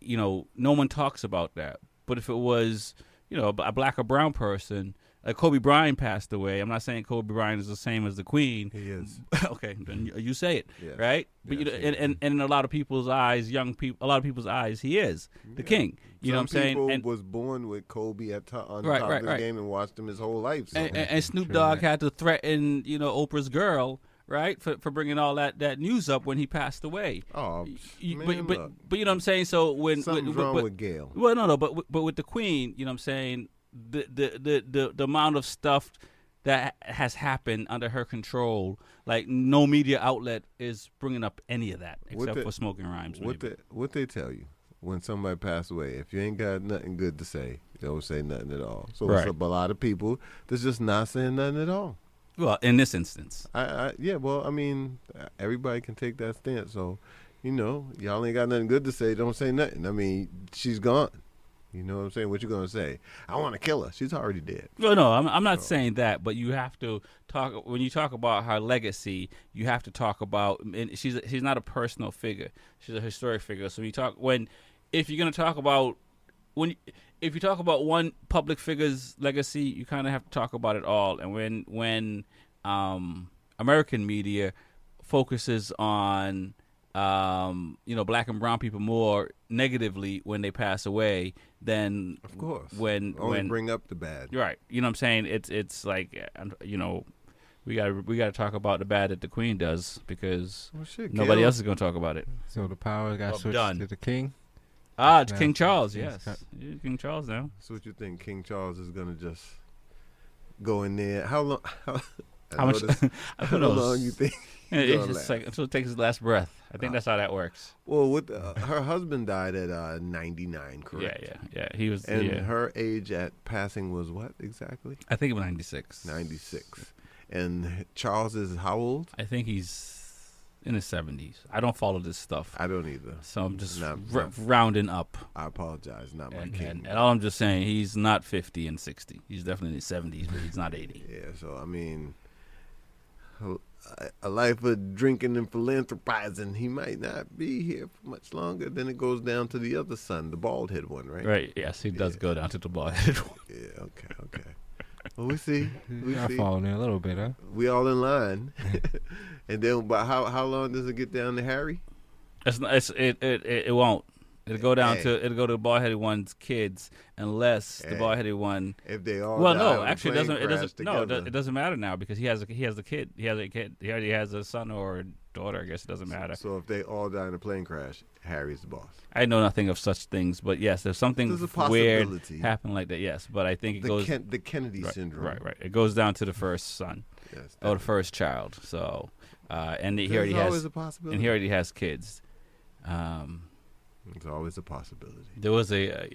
You know, no one talks about that. But if it was, you know, a black or brown person, like Kobe Bryant passed away. I'm not saying Kobe Bryant is the same as the Queen. He is. Okay, then you say it, yes. Right? But yes, you know, and in a lot of people's eyes, young people, a lot of peoplele's eyes, he is the king. You know what I'm saying? Some people was born with Kobe on top of the game and watched him his whole life. So. And Snoop Dogg had to threaten, you know, Oprah's girl. Right, for bringing all that news up when he passed away. Oh, man, but you know what I'm saying. So when something's wrong with Gail. Well, no, but with the Queen, you know what I'm saying. The amount of stuff that has happened under her control, like no media outlet is bringing up any of that except for Smoking Rhymes. What they tell you when somebody passed away? If you ain't got nothing good to say, you don't say nothing at all. So right. It's a lot of people that's just not saying nothing at all. Well, in this instance. Everybody can take that stance. So, you know, y'all ain't got nothing good to say. Don't say nothing. I mean, she's gone. You know what I'm saying? What you going to say? I want to kill her. She's already dead. No, I'm not saying that. But you have to talk – when you talk about her legacy, you have to talk about – and she's not a personal figure. She's a historic figure. So you talk – if you talk about one public figure's legacy, you kind of have to talk about it all. And when American media focuses on you know, black and brown people more negatively when they pass away, then of course when bring up the bad, right? You know what I'm saying? It's like, you know, we gotta talk about the bad that the Queen does because nobody else is gonna talk about it. So the power got switched to the king. Ah, it's King Charles, yes. King Charles now. So what you think, King Charles is going to just go in there? How long? How long you think? It's just like, until it takes his last breath. I think that's how that works. Well, her husband died at 99, correct? Yeah. He was, and her age at passing was what exactly? I think it was 96. 96. And Charles is how old? I think he's... in his 70s. I don't follow this stuff. I don't either. So I'm just rounding up. I apologize. Not my king. And all I'm just saying, he's not 50 and 60. He's definitely in his 70s, but he's not 80. Yeah, so I mean, a life of drinking and philanthropizing, he might not be here for much longer. Then it goes down to the other son, the bald-headed one, right? Right, yes, he does go down to the bald-headed one. Yeah, okay. Well, we see. Falling in a little bit, huh? We all in line. And then, but how long does it get down to Harry? It won't. It'll go down to the bald-headed one's kids unless the bald-headed one. If they all it doesn't matter now because he has a kid. He already has a son or a daughter. I guess it doesn't matter. So if they all die in a plane crash, Harry's the boss. I know nothing of such things, but yes, there's something weird happened like that. Yes, but I think it goes the Kennedy syndrome. Right. It goes down to the first son or the first child. So and he already has kids. It's always a possibility. There was a.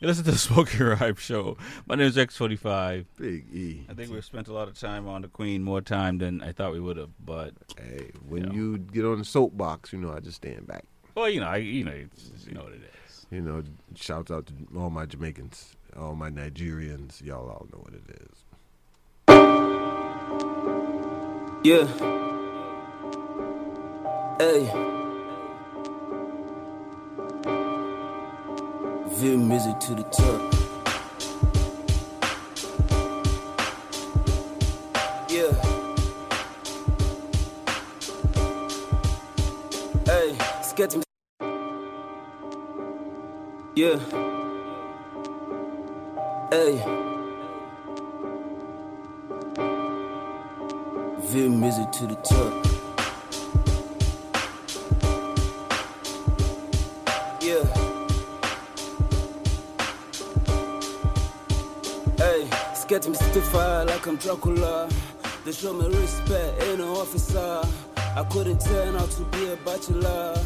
You listen to the Smoking Rhymes Show. My name is Rex45. Big E. I think we've spent a lot of time on the Queen, more time than I thought we would have. But hey, when you get on the soapbox, you know I just stand back. Well, you know what it is. You know, shouts out to all my Jamaicans, all my Nigerians. Y'all all know what it is. Yeah. Hey. Viv music to the top. Yeah. Hey, sketch me. Yeah. Hey. Viv music to the top. Get me certified like I'm Dracula. They show me respect, ain't an officer. I couldn't turn out to be a bachelor.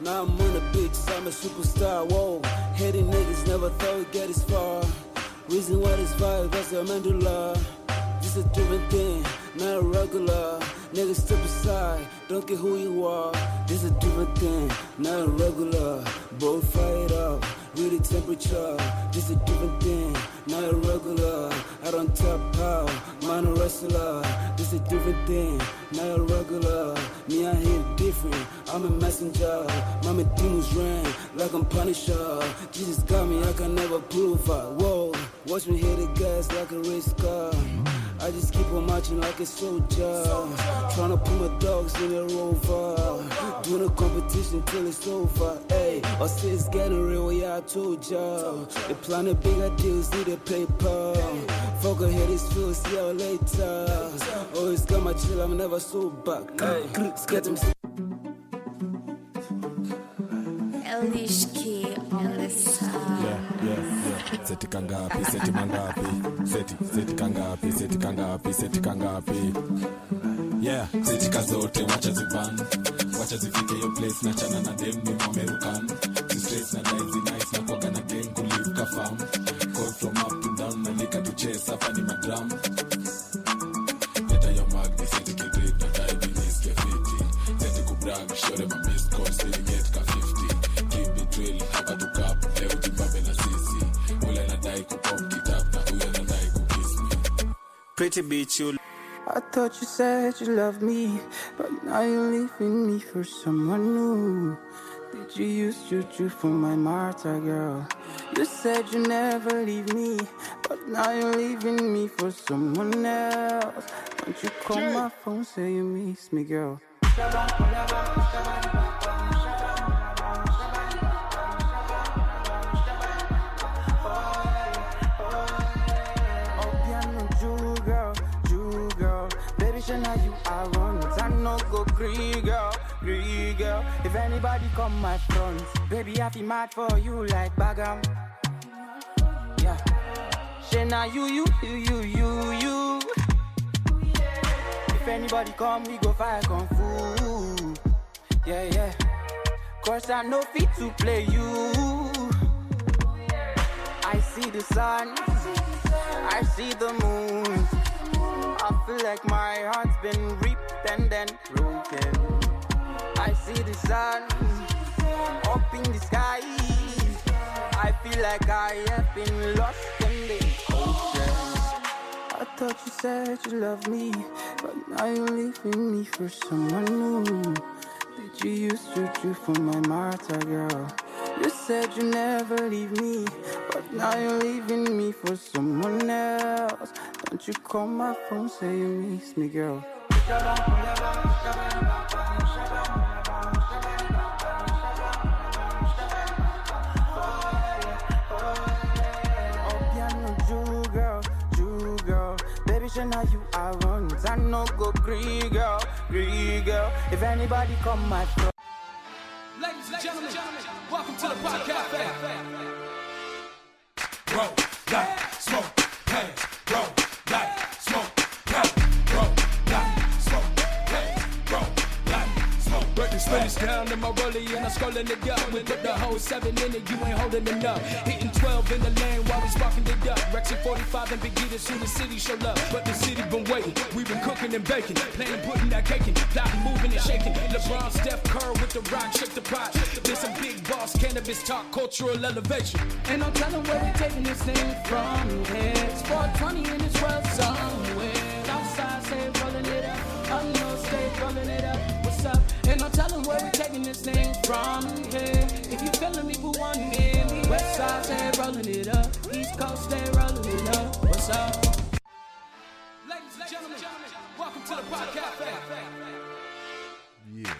Now I'm on the beach, I'm a superstar. Whoa, heady niggas never thought we'd get this far. Reason why this vibe is a mandala. This a driven thing, not regular. Niggas step aside, don't care who you are. This a different thing, not regular. Both fired up, read the temperature. This a different thing, not regular. I don't tap out, man a wrestler. This a different thing, not regular. Me, I hit different, I'm a messenger. Mama demons ran like I'm Punisher. Jesus got me, I can never prove her. Whoa, watch me hit the gas like a race car. I just keep on marching like a soldier. Tryna put my dogs in a rover. Doing a competition till it's over. Hey, I say it's getting real, yeah, I told y'all. They planning bigger deals, need a paper. Fuck a head, it's feel, see y'all later. Always got my chill, I'm never so back. Elishki on the side. Seti kangapi, seti mangapi, seti kangapi, seti kangapi, seti kangapi. Yeah, seti kazote, wacha ziban, wacha zifike yo place na chana na dem ni American. Si stress na nice, nice na kwaga na game kulive ka farm. Call from up to down, na nika to chase hapa ni madram. Neta yo mag, ni seti kibrit na taibi ni iske 50. Seti kubrag, shore ma missed call, seti get ka 50. Keep it real, hapa to cap, leo jimbabe na sisi. Pretty bitch, you. I thought you said you loved me, but now you're leaving me for someone new. Did you use juju for my martyr, girl? You said you never leave me, but now you're leaving me for someone else. Don't you call my phone, say you miss me, girl. Girl, if anybody come my front, baby, I feel mad for you like Bagam. Yeah, Shena, you. If anybody come, we go fire kung fu. Yeah, yeah. Cause I no fit to play you. I see the sun, I see the moon. I feel like my heart's been ripped and then broken. I see the sun up in the sky. I feel like I have been lost in the ocean. I thought you said you loved me, but now you're leaving me for someone new. Did you use juju for my martyr, girl? You said you never leave me, but now you're leaving me for someone else. Don't you call my phone, say you miss me, girl. Now you are wrong, I no go green girl, if anybody come my friend. Ladies and gentlemen, welcome to the Park Cafe. Bro, die, smoke, hey, bro, die, smoke, hey, bro, die, smoke, hey, bro, die, smoke. Break the Spanish down in my rollie and I'm scrolling it up. We put the whole 7 in it, you ain't holding it up. Hitting 12 in the lane while we sparking it up. Rex45 and Big E soon the city show love. But the city been waiting. We've been cooking and baking, planning, putting that cake in, plotting, moving and shaking. LeBron, Steph Curry with the rock, shook the pot. There's some big boss cannabis talk, cultural elevation. And I'm telling where we're taking this thing from here. It's 420 and it's well somewhere. Outside say rolling it up, on your stage rolling it up. What's up? And I'm telling where we're taking this thing from here. If you feeling me for one minute. West side, stay rolling it up. East coast, stay rolling it up. What's up? Ladies and gentlemen, welcome to the Pod Cafe. Yeah,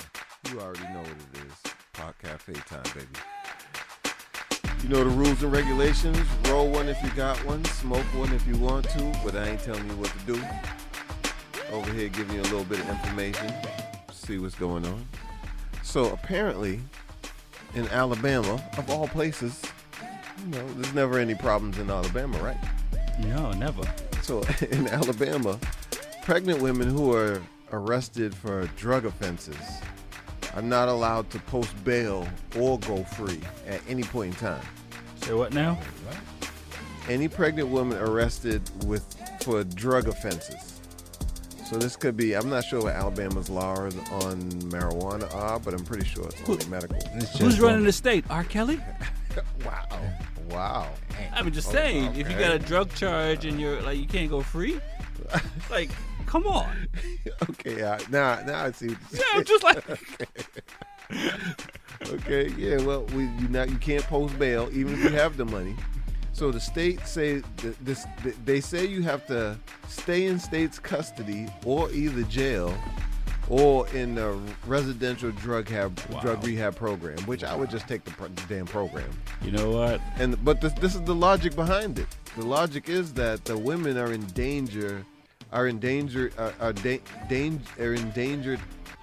you already know what it is. Pod Cafe time, baby. You know the rules and regulations. Roll one if you got one. Smoke one if you want to. But I ain't telling you what to do. Over here giving you a little bit of information. See what's going on. So apparently, in Alabama, of all places, you know, there's never any problems in Alabama, right? No, never. So in Alabama, pregnant women who are arrested for drug offenses are not allowed to post bail or go free at any point in time. Say what now? Any pregnant woman arrested for drug offenses So this could be, I'm not sure what Alabama's laws on marijuana are, but I'm pretty sure it's only medical. Who's running the state? R. Kelly? Wow. I'm just saying, okay. If you got a drug charge and you're like, you can't go free, like, come on. Okay, now I see what you're saying. Yeah, I'm just like. Okay, yeah, well, you can't post bail, even if you have the money. So the state they say you have to stay in state's custody or either jail or in a residential drug rehab program, which I would just take the damn program. You know what? But this is the logic behind it. The logic is that the women are endangered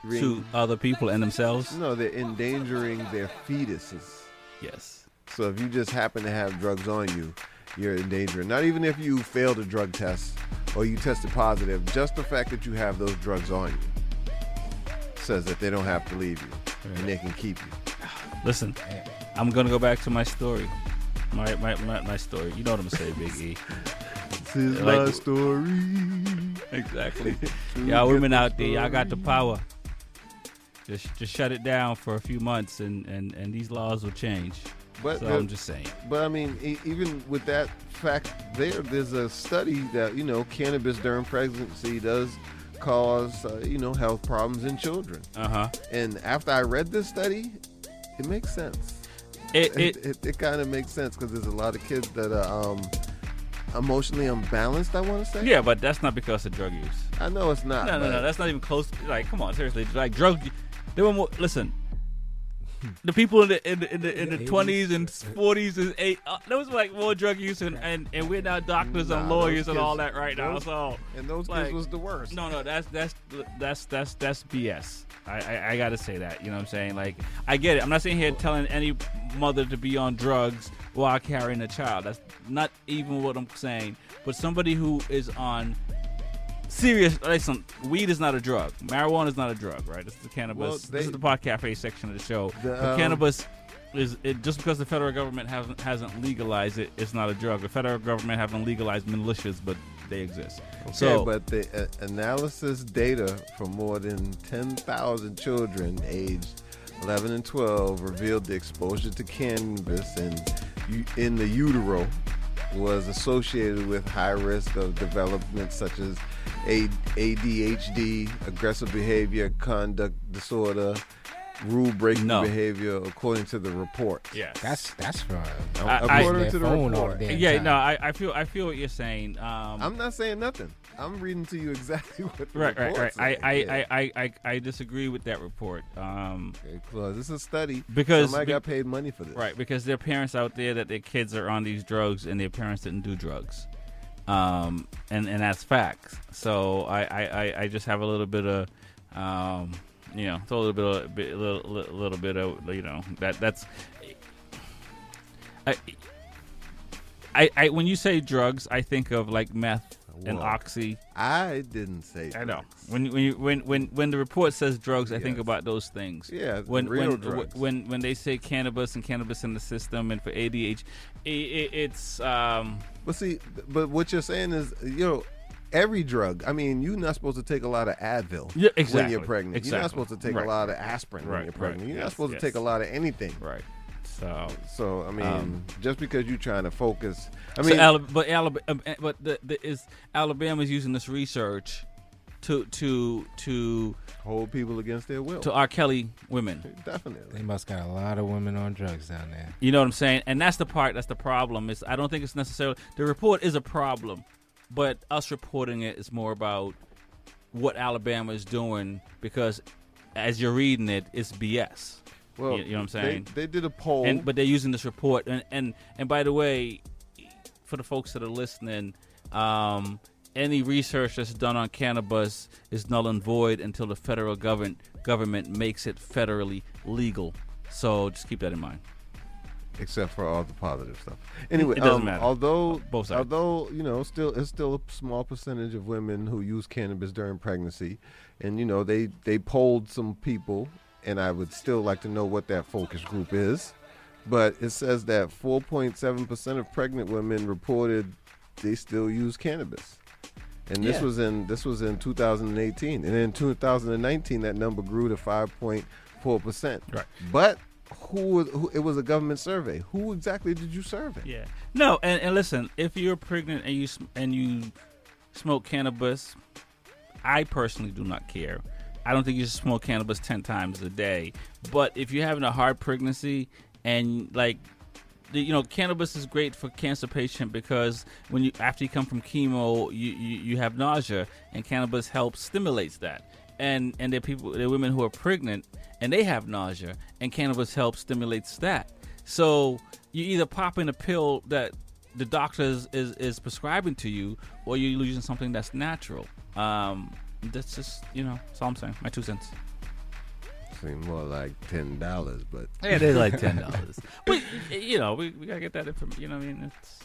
to other people and themselves. No, they're endangering their fetuses. Yes. So if you just happen to have drugs on you, you're in danger. Not even if you failed a drug test or you tested positive, just the fact that you have those drugs on you says that they don't have to leave you and they can keep you. Listen, I'm going to go back to my story. My story. You know what I'm saying, Big E. This is my story. Exactly. Y'all women out there, y'all got the power. Just shut it down for a few months and these laws will change. But so I'm just saying. But I mean, even with that fact, there's a study that cannabis during pregnancy does cause health problems in children. Uh huh. And after I read this study, it makes sense. It kind of makes sense because there's a lot of kids that are emotionally unbalanced. I want to say. Yeah, but that's not because of drug use. I know it's not. No, that's not even close. Like, come on, seriously. Like drug. There were more. Listen. The people in the 20s and 40s and there was like more drug use and we're now doctors and lawyers and all that right now. So and those kids was the worst. No, that's BS. I gotta say that. You know what I'm saying? Like I get it. I'm not sitting here telling any mother to be on drugs while carrying a child. That's not even what I'm saying. But somebody who is on serious, listen, weed is not a drug. Marijuana is not a drug, right? This is the cannabis. Well, this is the Pod Cafe section of the show. The cannabis just because the federal government hasn't legalized it, it's not a drug. The federal government haven't legalized militias, but they exist. Okay, so, but the analysis data from more than 10,000 children aged 11 and 12 revealed the exposure to cannabis in the utero was associated with high risk of development such as ADHD, aggressive behavior, conduct disorder, rule-breaking behavior, according to the report. Yes, that's right. According to the report. I feel what you're saying. I'm not saying nothing. I'm reading to you exactly what the report says. I disagree with that report. This is a study. Because somebody got paid money for this. Right, because there are parents out there that their kids are on these drugs and their parents didn't do drugs. And that's facts. So I just have a little bit of, it's a little bit of, that's. I when you say drugs, I think of like meth and oxy. I didn't say drugs. I know. When the report says drugs, I think about those things. Yeah. Drugs. When they say cannabis and cannabis in the system and for ADHD, it's. But what you're saying is, every drug. I mean, you're not supposed to take a lot of Advil when you're pregnant. Exactly. You're not supposed to take a lot of aspirin when you're pregnant. You're not supposed to take a lot of anything. Right. So I mean, just because you're trying to focus. I mean, Alabama's using this research to hold people against their will to R. Kelly women. Definitely, they must got a lot of women on drugs down there. You know what I'm saying? And that's the part. That's the problem. Is I don't think it's necessarily the report is a problem, but us reporting it is more about what Alabama is doing because as you're reading it, it's BS. Well, you know what I'm saying? They did a poll. But they're using this report. And by the way, for the folks that are listening, any research that's done on cannabis is null and void until the federal government makes it federally legal. So just keep that in mind. Except for all the positive stuff. Anyway, it doesn't matter. Although it's still a small percentage of women who use cannabis during pregnancy. And, they polled some people. And I would still like to know what that focus group is. But it says that 4.7% of pregnant women reported they still use cannabis. And this was in 2018, and in 2019 that number grew to 5.4%. Right. But who? It was a government survey. Who exactly did you survey? Yeah. No. And listen, if you're pregnant and you smoke cannabis, I personally do not care. I don't think you should smoke cannabis 10 times a day. But if you're having a hard pregnancy and like, you know, cannabis is great for cancer patient because when you after you come from chemo, you have nausea, and cannabis helps stimulates that. And there are women who are pregnant and they have nausea, and cannabis helps stimulates that. So you either pop in a pill that the doctor is prescribing to you, or you're using something that's natural. That's just, you know, that's all I'm saying. My 2 cents. Seem more like $10, but yeah, they like $10. But you know, we gotta get that information. You know what I mean? It's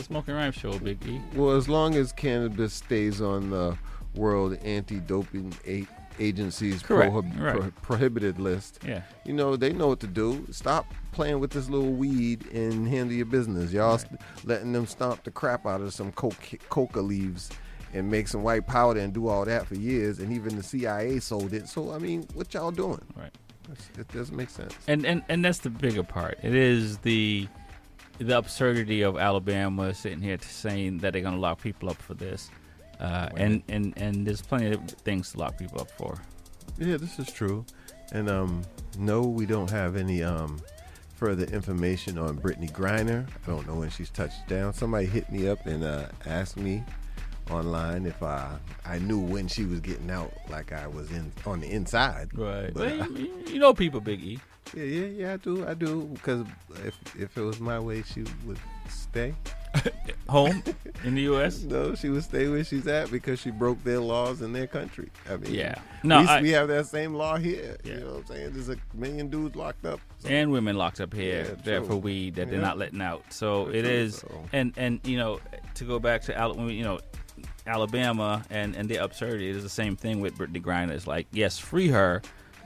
a Smoking Rhymes Show, Big E. Well, as long as cannabis stays on the World Anti-Doping Agency's prohibited list, yeah, you know they know what to do. Stop playing with this little weed and handle your business. Y'all letting them stomp the crap out of some coca leaves and make some white powder and do all that for years, and even the CIA sold it. So I mean, what y'all doing? Right, it doesn't make sense. And that's the bigger part. It is the absurdity of Alabama sitting here saying that they're going to lock people up for this, and there's plenty of things to lock people up for. Yeah, this is true. And no, we don't have any further information on Brittany Griner. I don't know when she's touched down. Somebody hit me up and asked me online if I knew when she was getting out, like I was on the inside. Right. But, well, you know people, Big E. Yeah, I do. Because if it was my way, she would stay. Home? In the U.S.? No, she would stay where she's at because she broke their laws in their country. I mean, yeah. No, we have that same law here. Yeah. You know what I'm saying? There's a million dudes locked up. So. And women locked up here for weed that they're not letting out. So it is. So. And, you know, to go back to, you know, Alabama and their absurdity. It is the same thing with Brittany Griner. It's like, yes, free her,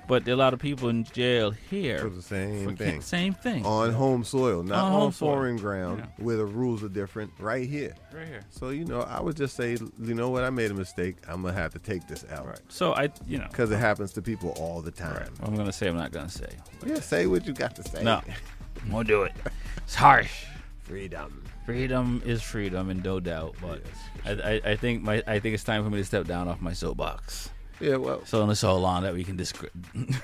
but there are a lot of people in jail here for the same thing. Same thing on home soil, not on foreign ground where the rules are different. Right here. Right here. So you know, I would just say, you know what, I made a mistake. I'm gonna have to take this out. Right. So you know, because it happens to people all the time. Right. Well, I'm gonna say. I'm not gonna say. Yeah, say what you got to say. No, won't do it. It's harsh. Freedom. Freedom is freedom, and no doubt. But yes, sure. I think it's time for me to step down off my soapbox. Yeah, well, so only so long that we can scramble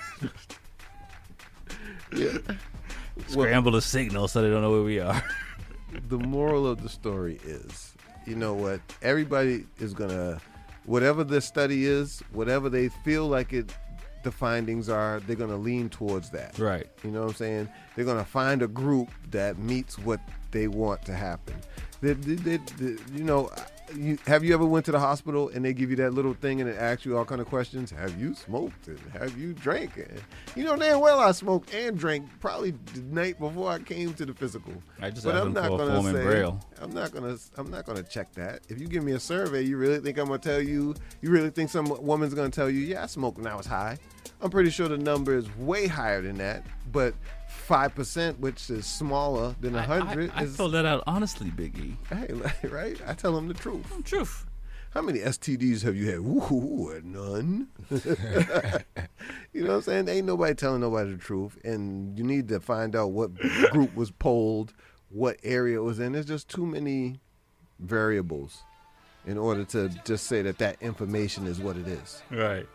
the signal so they don't know where we are. The moral of the story is, you know what? Everybody is gonna, whatever the study is, whatever they feel like it. The findings are, they're going to lean towards that. Right. You know what I'm saying? They're going to find a group that meets what they want to happen. You know, have you ever went to the hospital and they give you that little thing and it asks you all kind of questions? Have you smoked? And have you drank? And, you know damn well I smoked and drank probably the night before I came to the physical. I just but I'm not going to say. Braille. I'm not going to check that. If you give me a survey, you really think I'm going to tell you? You really think some woman's going to tell you? Yeah, I smoked when I was high. I'm pretty sure the number is way higher than that, but. 5%, which is smaller than 100. I fill that out honestly, Big E. Hey, right? I tell them the truth. Truth. How many STDs have you had? Ooh, none. You know what I'm saying? Ain't nobody telling nobody the truth, and you need to find out what group was polled, what area it was in. There's just too many variables in order to just say that information is what it is. Right.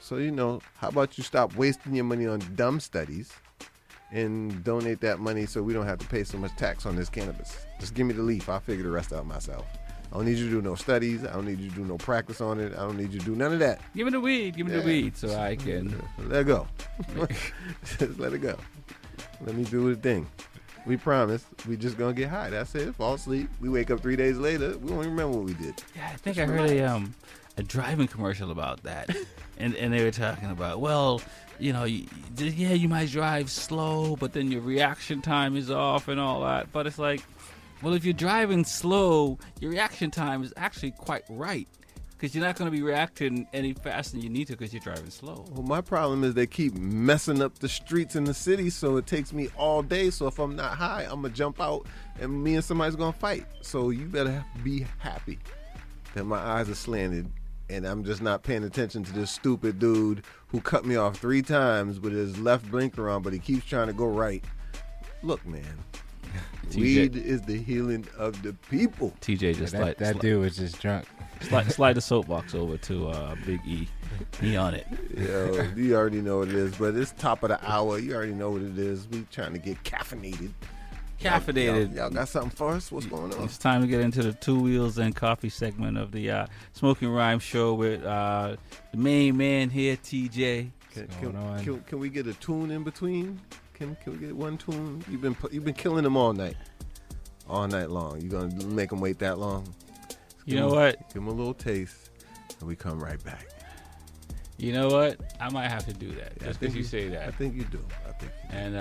So, you know, how about you stop wasting your money on dumb studies? And donate that money so we don't have to pay so much tax on this cannabis. Just give me the leaf. I'll figure the rest out myself. I don't need you to do no studies. I don't need you to do no practice on it. I don't need you to do none of that. Give me the weed. Give me the weed so I can... Let it go. Just let it go. Let me do the thing. We promise we just going to get high. That's it. Fall asleep. We wake up 3 days later. We don't even remember what we did. Yeah, I think I heard a driving commercial about that. and they were talking about, well... You know, you might drive slow, but then your reaction time is off and all that. But it's like, well, if you're driving slow, your reaction time is actually quite right because you're not going to be reacting any faster than you need to because you're driving slow. Well, my problem is they keep messing up the streets in the city, so it takes me all day. So if I'm not high, I'm going to jump out and me and somebody's going to fight. So you better be happy. that my eyes are slanted and I'm just not paying attention to this stupid dude who cut me off 3 times with his left blinker on, but he keeps trying to go right. Look, man, weed is the healing of the people. TJ just like that dude is just drunk. Slide the soapbox over to Big E. He on it. Yo, you already know what it is, but it's top of the hour. You already know what it is. We trying to get caffeinated. Y'all got something for us? What's going on? It's time to get into the Two Wheels and Coffee segment of the Smoking Rhymes Show with the main man here, TJ. Can we get a tune in between? Can we get one tune? You've been killing them all night long. You gonna make them wait that long? You know what? Give them a little taste, and we come right back. You know what? I might have to do that just because you say that. I think you do. And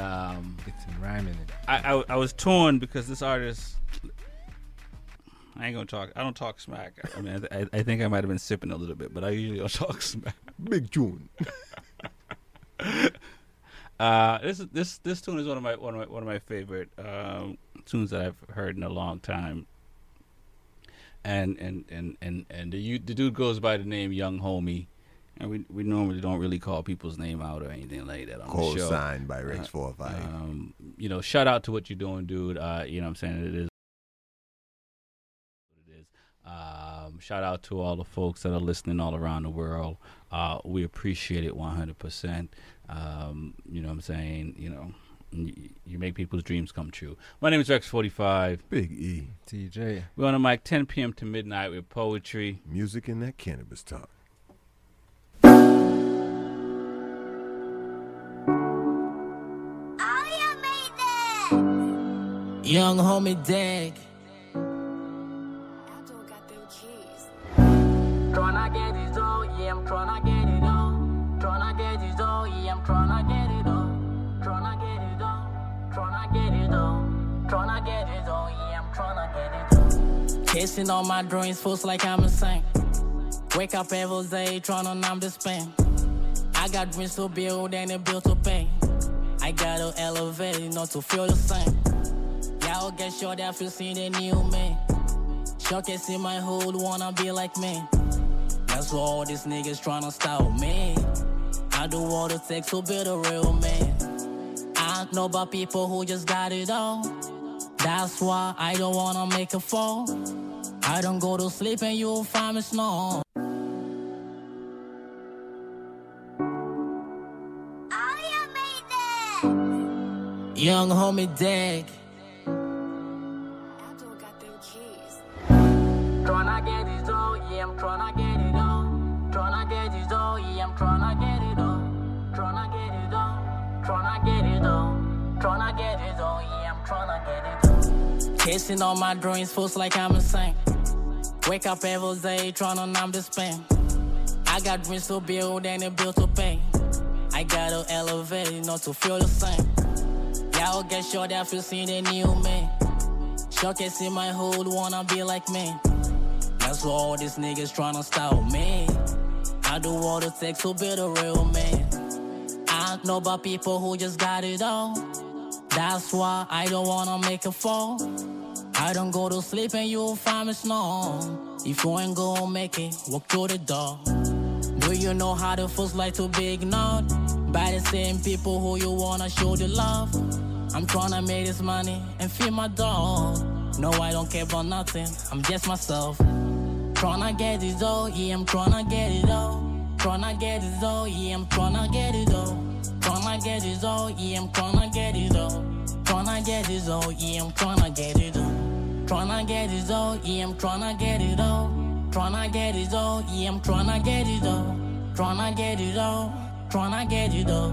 get some rhyme in it. I was torn because this artist. I ain't gonna talk. I don't talk smack. I mean, I think I might have been sipping a little bit, but I usually don't talk smack. Big tune. This tune is one of my favorite tunes that I've heard in a long time. And the dude goes by the name Young Homie. And we normally don't really call people's name out or anything like that on the show. Co-signed by Rex45. You know, shout out to what you're doing, dude. You know what I'm saying? It is. Shout out to all the folks that are listening all around the world. We appreciate it 100%. You know what I'm saying? You know, you make people's dreams come true. My name is Rex45. Big E. TJ. We're on the mic 10 p.m. to midnight with poetry, music, and that cannabis talk. Young homie dig. Abdul got them keys. Tryna get it all, yeah, I'm tryna get it all. Tryna get it all, yeah, I'm tryna get it all. Tryna get it all, tryna get it all. Tryna get it all, yeah, I'm tryna get it all. Chasing all my dreams, feels like I'm insane. Wake up every day, tryna numb the pain. I got dreams to build and a bill to pay. I gotta elevate, not to feel the same. I'll get sure that you see the new me. Showcasing my whole wanna be like me. That's why all these niggas tryna style me. I do all it takes to be the real man. I know about people who just got it all. That's why I don't wanna make a fall. I don't go to sleep and you'll find me snore. Oh, you made it! Young homie dig. Tryna get it all, yeah, I'm tryna get it all. Tryna get it all, yeah, I'm tryna get it all. Tryna get it all, tryna get it all. Tryna get it all, yeah, I'm tryna get it all. Chasing all my dreams, feels like I'm insane. Wake up every day, tryna numb this pain. I got dreams to build and a bill to pay. I gotta elevate, not to feel the same. Y'all get sure that you see the new me. Showcasing my whole wanna be like me. That's why all these niggas tryna style me. I do all it takes to be the real man. I know about people who just got it all. That's why I don't wanna make a fall. I don't go to sleep and you'll find me snoring. If you ain't gon' make it, walk through the door. Do you know how it feels like to be ignored by the same people who you wanna show the love? I'm tryna make this money and feed my dog. No, I don't care about nothing, I'm just myself. Tryna get it all, yeah, I'm tryna get it all. Tryna get it all, yeah, I'm tryna get it all. Tryna get it all, yeah, I'm tryna get it all. Tryna get it all, yeah, I'm tryna get it all. Tryna get it all, yeah, I'm tryna get it all. Tryna get it all, yeah, I'm tryna get it all. Tryna get it all, tryna get it all.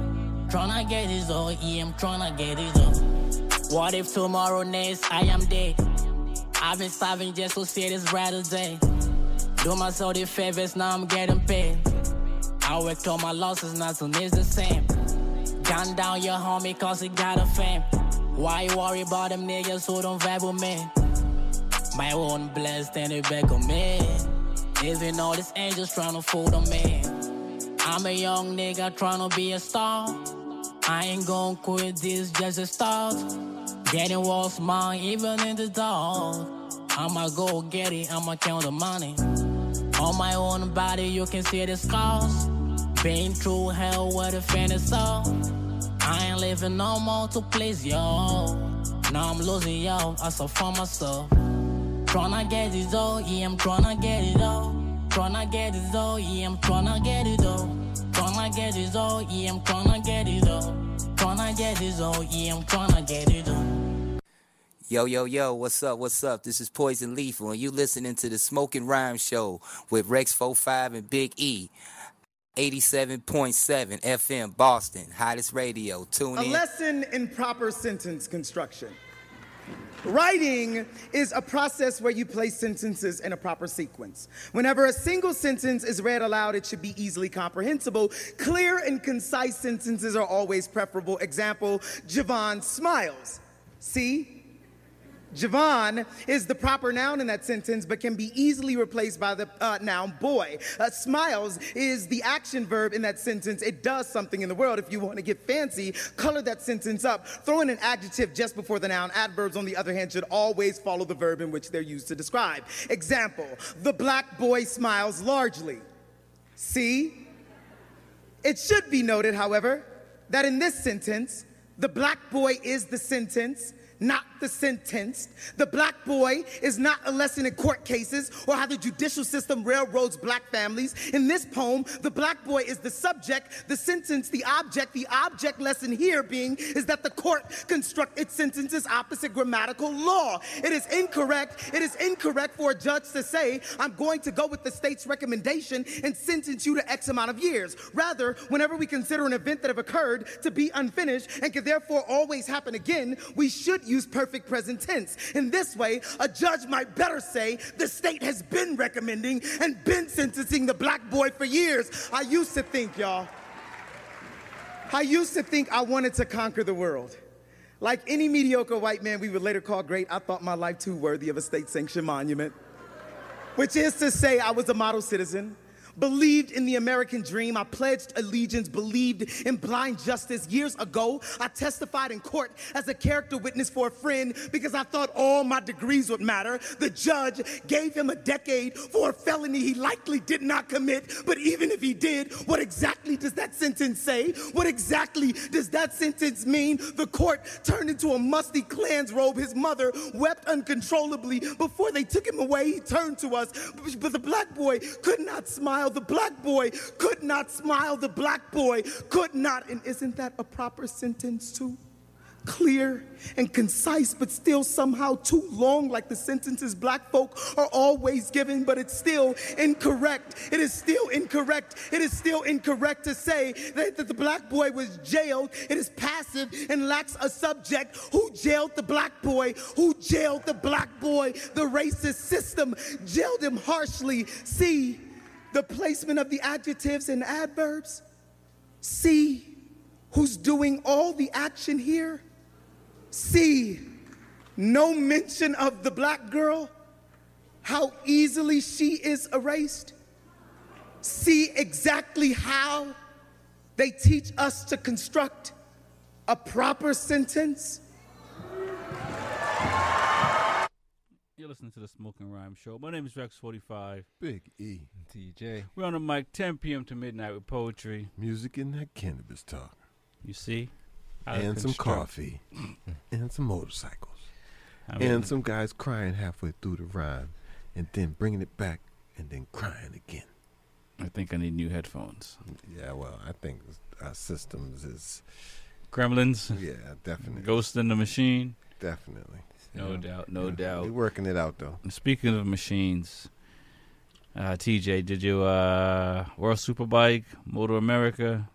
Tryna get it all, yeah, I'm tryna get it all. What if tomorrow next I am dead? I've been starving just to see this brighter day. Do myself the favors, now I'm getting paid. I worked on my losses, nothing is the same. Gun down your homie, cause he got a fame. Why you worry about them niggas who don't vibe with me? My own blessed and they back on me. Even all these angels tryna fool on me. I'm a young nigga tryna be a star. I ain't gon' quit this, just a start. Getting what's mine, even in the dark. I'ma go get it, I'ma count the money. On my own body, you can see the scars. Been through hell where the fan is all. I ain't living no more to please y'all. Now I'm losing y'all, I suffer myself. Tryna get it all, yeah, I'm tryna get it all. Tryna get it all, yeah, I'm tryna get it all. Tryna get it all, yeah, I'm tryna get it all. Tryna get it all, yeah, I'm tryna get it all. Yo, yo, yo, what's up, what's up? This is Poison Lethal, and you listening to the Smoking Rhymes Show with Rex45 and Big E. 87.7 FM, Boston, hottest radio. Tune in. A lesson in proper sentence construction. Writing is a process where you place sentences in a proper sequence. Whenever a single sentence is read aloud, it should be easily comprehensible. Clear and concise sentences are always preferable. Example, Javon smiles. See? Javon is the proper noun in that sentence, but can be easily replaced by the noun boy. Smiles is the action verb in that sentence. It does something in the world. If you want to get fancy, color that sentence up. Throw in an adjective just before the noun. Adverbs, on the other hand, should always follow the verb in which they're used to describe. Example, the black boy smiles largely. See? It should be noted, however, that in this sentence, the black boy is the sentence, not the sentenced. The black boy is not a lesson in court cases or how the judicial system railroads black families. In this poem, the black boy is the subject, the sentence, the object. The object lesson here being is that the court constructs its sentences opposite grammatical law. It is incorrect for a judge to say, I'm going to go with the state's recommendation and sentence you to X amount of years. Rather, whenever we consider an event that have occurred to be unfinished and can therefore always happen again, we should use perfect present tense. In this way, a judge might better say the state has been recommending and been sentencing the black boy for years. I used to think, y'all, I wanted to conquer the world. Like any mediocre white man we would later call great, I thought my life too worthy of a state-sanctioned monument, which is to say I was a model citizen, believed in the American dream. I pledged allegiance, believed in blind justice. Years ago, I testified in court as a character witness for a friend because I thought all my degrees would matter. The judge gave him a decade for a felony he likely did not commit. But even if he did, what exactly does that sentence say? What exactly does that sentence mean? The court turned into a musty Klan's robe. His mother wept uncontrollably. Before they took him away, he turned to us. But the black boy could not smile. The black boy could not smile. The black boy could not. And isn't that a proper sentence too? Clear and concise, but still somehow too long, like the sentences black folk are always giving, but it's still incorrect. It is still incorrect. It is still incorrect to say that the black boy was jailed. It is passive and lacks a subject. Who jailed the black boy? Who jailed the black boy? The racist system jailed him harshly. See? The placement of the adjectives and adverbs. See who's doing all the action here. See, no mention of the black girl, how easily she is erased. See exactly how they teach us to construct a proper sentence. You're listening to the Smoking Rhyme Show. My name is Rex45. Big E. DJ. We're on the mic 10 p.m. to midnight with poetry, music, and that cannabis talk. You see? And some coffee. And some motorcycles. And some guys crying halfway through the rhyme and then bringing it back and then crying again. I think I need new headphones. Yeah, well, I think our systems is... Gremlins. Yeah, definitely. Ghost in the Machine. Definitely. No doubt. We're working it out, though. Speaking of machines, TJ, did you World Superbike, Motor America?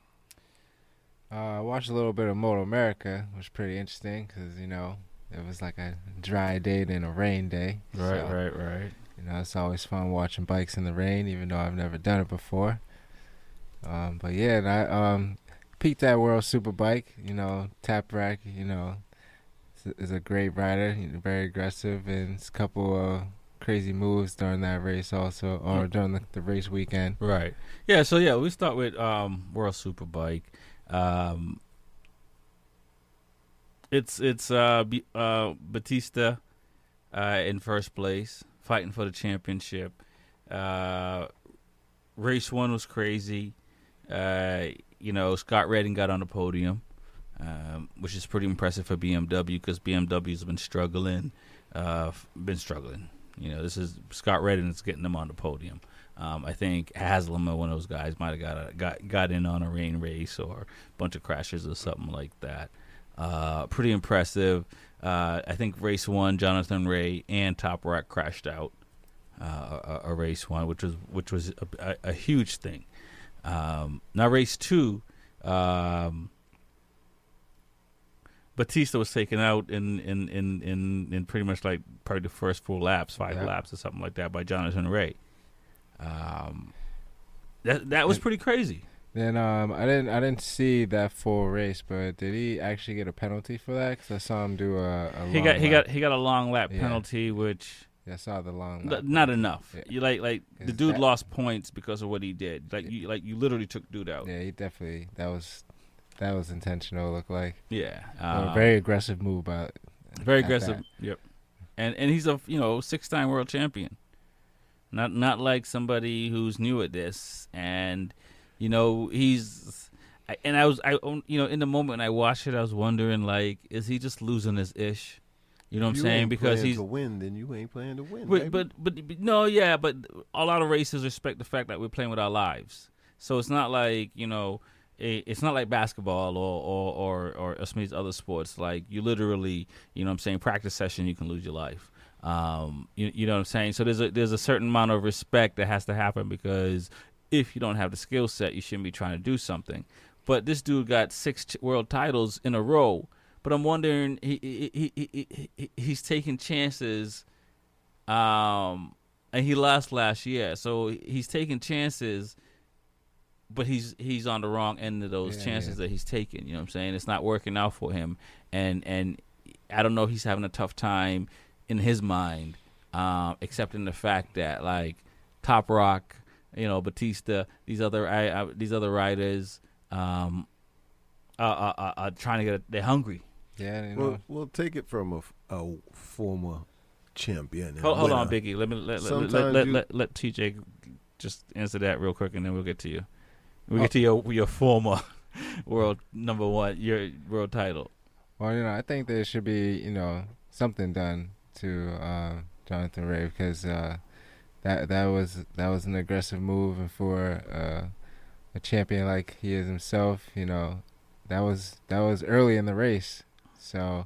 I watched a little bit of Motor America, which was pretty interesting because, you know, it was like a dry day than a rain day. Right. You know, it's always fun watching bikes in the rain, even though I've never done it before. But, yeah, and I peaked at World Superbike, you know, Toprak, you know, is a great rider, very aggressive, and it's a couple of crazy moves during that race also, or during the race weekend. Right. Yeah, so yeah, we start with World Superbike. It's Bautista in first place, fighting for the championship. Race one was crazy. You know, Scott Redding got on the podium, which is pretty impressive for BMW because BMW's been struggling. You know, this is Scott Redding that's getting them on the podium. I think Haslam or one of those guys might have got in on a rain race or a bunch of crashes or something like that. Pretty impressive. I think race one, Jonathan Rea and Toprak crashed out a race one, which was a huge thing. Now race two, Bautista was taken out in pretty much like probably the first four laps, five laps or something like that by Jonathan Rea. That was pretty crazy. Then I didn't see that full race, but did he actually get a penalty for that? Because I saw him do a he got a long lap penalty, which I saw the long lap. Not enough. Yeah. You like the dude lost points because of what he did. Like you literally took dude out. Yeah, he definitely that was intentional. Looked like a very aggressive move by very aggressive. That. Yep, and he's a 6-time world champion. Not like somebody who's new at this, and in the moment when I watched it, I was wondering is he just losing his ish? You know what I'm saying? Because he's to win, then you ain't playing to win. But a lot of races respect the fact that we're playing with our lives, so it's not like it's not like basketball or some of these other sports. Like you literally, practice session, you can lose your life. You know what I'm saying? So there's a certain amount of respect that has to happen because if you don't have the skill set, you shouldn't be trying to do something. But this dude got 6 world titles in a row. But I'm wondering he's taking chances, and he lost last year, so he's taking chances. But he's on the wrong end of those chances that he's taking. You know what I'm saying? It's not working out for him, and I don't know. He's having a tough time in his mind, accepting the fact that Toprak, Bautista, these other riders, are trying to they're hungry. Yeah, we'll take it from a former champion. Hold on, Biggie. Let TJ just answer that real quick, and then we'll get to you. We'll get to your former world number one, your world title. Well, I think there should be something done to Jonathan Rea because that was an aggressive move, and for a champion like he is himself, that was early in the race. So,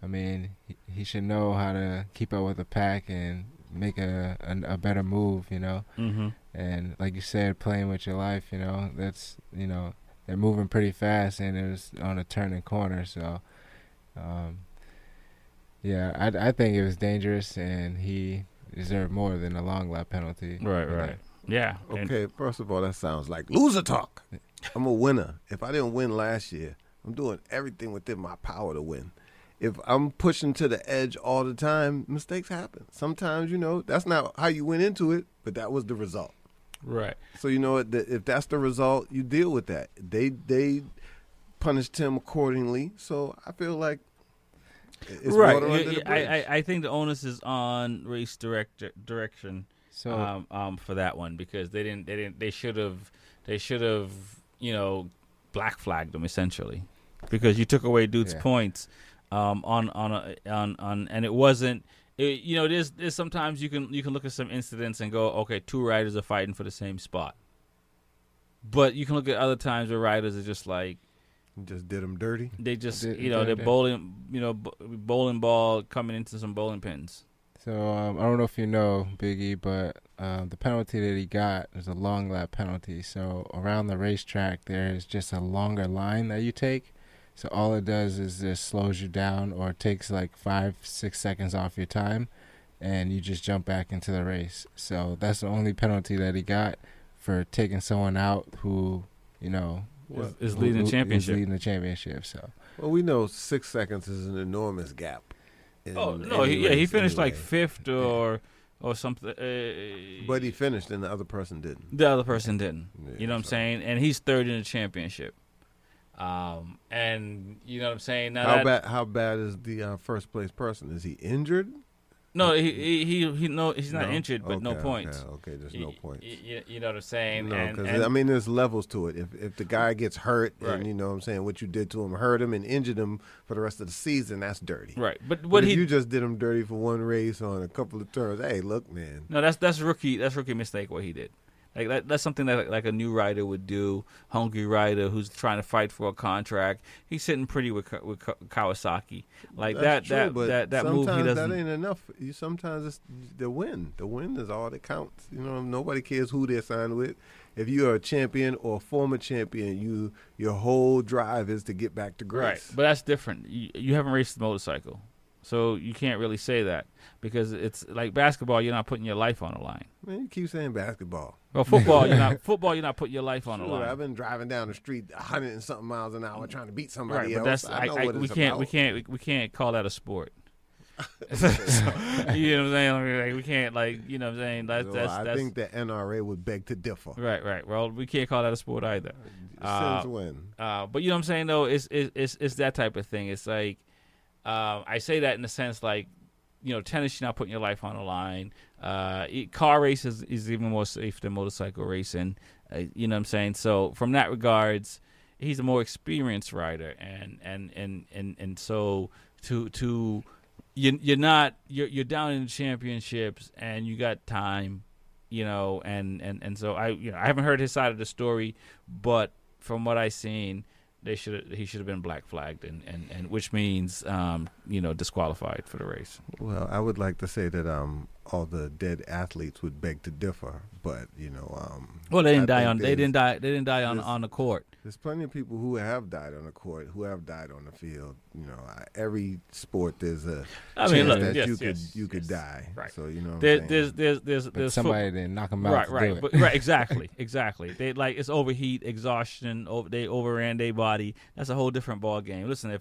he should know how to keep up with the pack and make a better move. Mm-hmm. And like you said, playing with your life. That's they're moving pretty fast, and it was on a turning corner. So, I think it was dangerous, and he deserved more than a long lap penalty. Right. Yeah. Okay, first of all, that sounds like loser talk. I'm a winner. If I didn't win last year, I'm doing everything within my power to win. If I'm pushing to the edge all the time, mistakes happen. Sometimes, that's not how you went into it, but that was the result. Right. So, if that's the result, you deal with that. They punished him accordingly, so I feel like it's right. I think the onus is on race direction. So for that one, because they should have black flagged them essentially, because you took away dude's points and it wasn't there's sometimes you can look at some incidents and go, okay, 2 riders are fighting for the same spot, but you can look at other times where riders are just like. Just did them dirty. They just, they're bowling, bowling ball coming into some bowling pins. So I don't know if you know, Biggie, but the penalty that he got is a long lap penalty. So around the racetrack, there's just a longer line that you take. So all it does is just slows you down or takes 5-6 seconds off your time, and you just jump back into the race. So that's the only penalty that he got for taking someone out who, is leading the championship. So. Well, we know 6 seconds is an enormous gap. He finished fifth or something. But he finished, and the other person didn't. Yeah, you know what I'm saying? And he's third in the championship. And you know what I'm saying? Now how bad is the first place person? Is he injured? No, he's not injured, but no point. Okay, there's no point. You know what I'm saying? No, because I mean, there's levels to it. If the guy gets hurt, right, and you know what I'm saying, what you did to him hurt him and injured him for the rest of the season, that's dirty. Right, but if you just did him dirty for one race on a couple of turns, hey, look, man. No, that's rookie mistake what he did. Like that's something that like a new rider would do, hungry rider who's trying to fight for a contract. He's sitting pretty with Kawasaki. Like that move he doesn't. That ain't enough. Sometimes it's the win. The win is all that counts. You know, nobody cares who they're signed with. If you are a champion or a former champion, your whole drive is to get back to grace. Right, but that's different. You haven't raced the motorcycle, so you can't really say that because it's like basketball. You're not putting your life on the line. Man, you keep saying basketball. Well, football, you're not putting your life on the line. I've been driving down the street 100-something miles an hour trying to beat somebody else. But we can't call that a sport. So, you know what I'm saying? Like, we can't, like, you know what I'm saying? I think the NRA would beg to differ. Right. Well, we can't call that a sport either. Since when? But you know what I'm saying, though? It's that type of thing. It's like, I say that in the sense, like, you know, tennis, you're not putting your life on the line. Car race is even more safe than motorcycle racing. You know what I'm saying? So from that regards, he's a more experienced rider, and so to you're down in the championships and you got time, you know, and so I haven't heard his side of the story, but from what I seen, he should have been black flagged, and which means disqualified for the race. Well, I would like to say that all the dead athletes would beg to differ, but they didn't die on the court. There's plenty of people who have died on the court, who have died on the field. You know, every sport there's a chance you could die. Right. So you know, there's somebody that knock them out. Right. Exactly. They like it's overheat, exhaustion. They overran their body. That's a whole different ball game. Listen,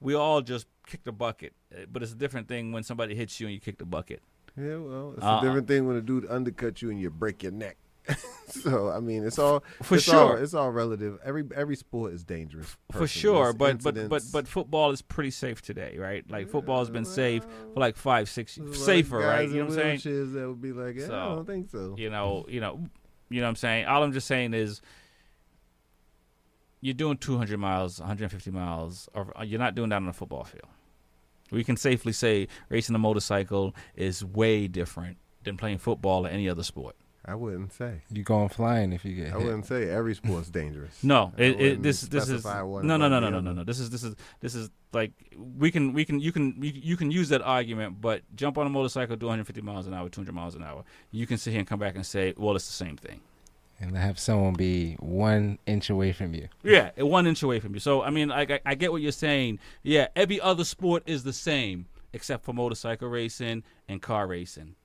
we all just kick the bucket, but it's a different thing when somebody hits you and you kick the bucket. Yeah, well, it's a different thing when a dude undercuts you and you break your neck. So I mean, it's all relative. Every sport is dangerous. For sure, but football is pretty safe today, right? Like football has been safe for like 5-6 years, safer, right? You know what I'm saying? That would be like, yeah, so, I don't think so. You know what I'm saying. All I'm just saying is, you're doing 200 miles, 150 miles, or you're not doing that on a football field. We can safely say racing a motorcycle is way different than playing football or any other sport. I wouldn't say you're going flying if you get hit. I wouldn't say every sport's dangerous. No, this is no. This is like you can use that argument, but jump on a motorcycle, do 150 miles an hour, 200 miles an hour. You can sit here and come back and say, well, it's the same thing. And have someone be 1 inch away from you. Yeah, 1 inch away from you. So, I mean, I get what you're saying. Yeah, every other sport is the same except for motorcycle racing and car racing.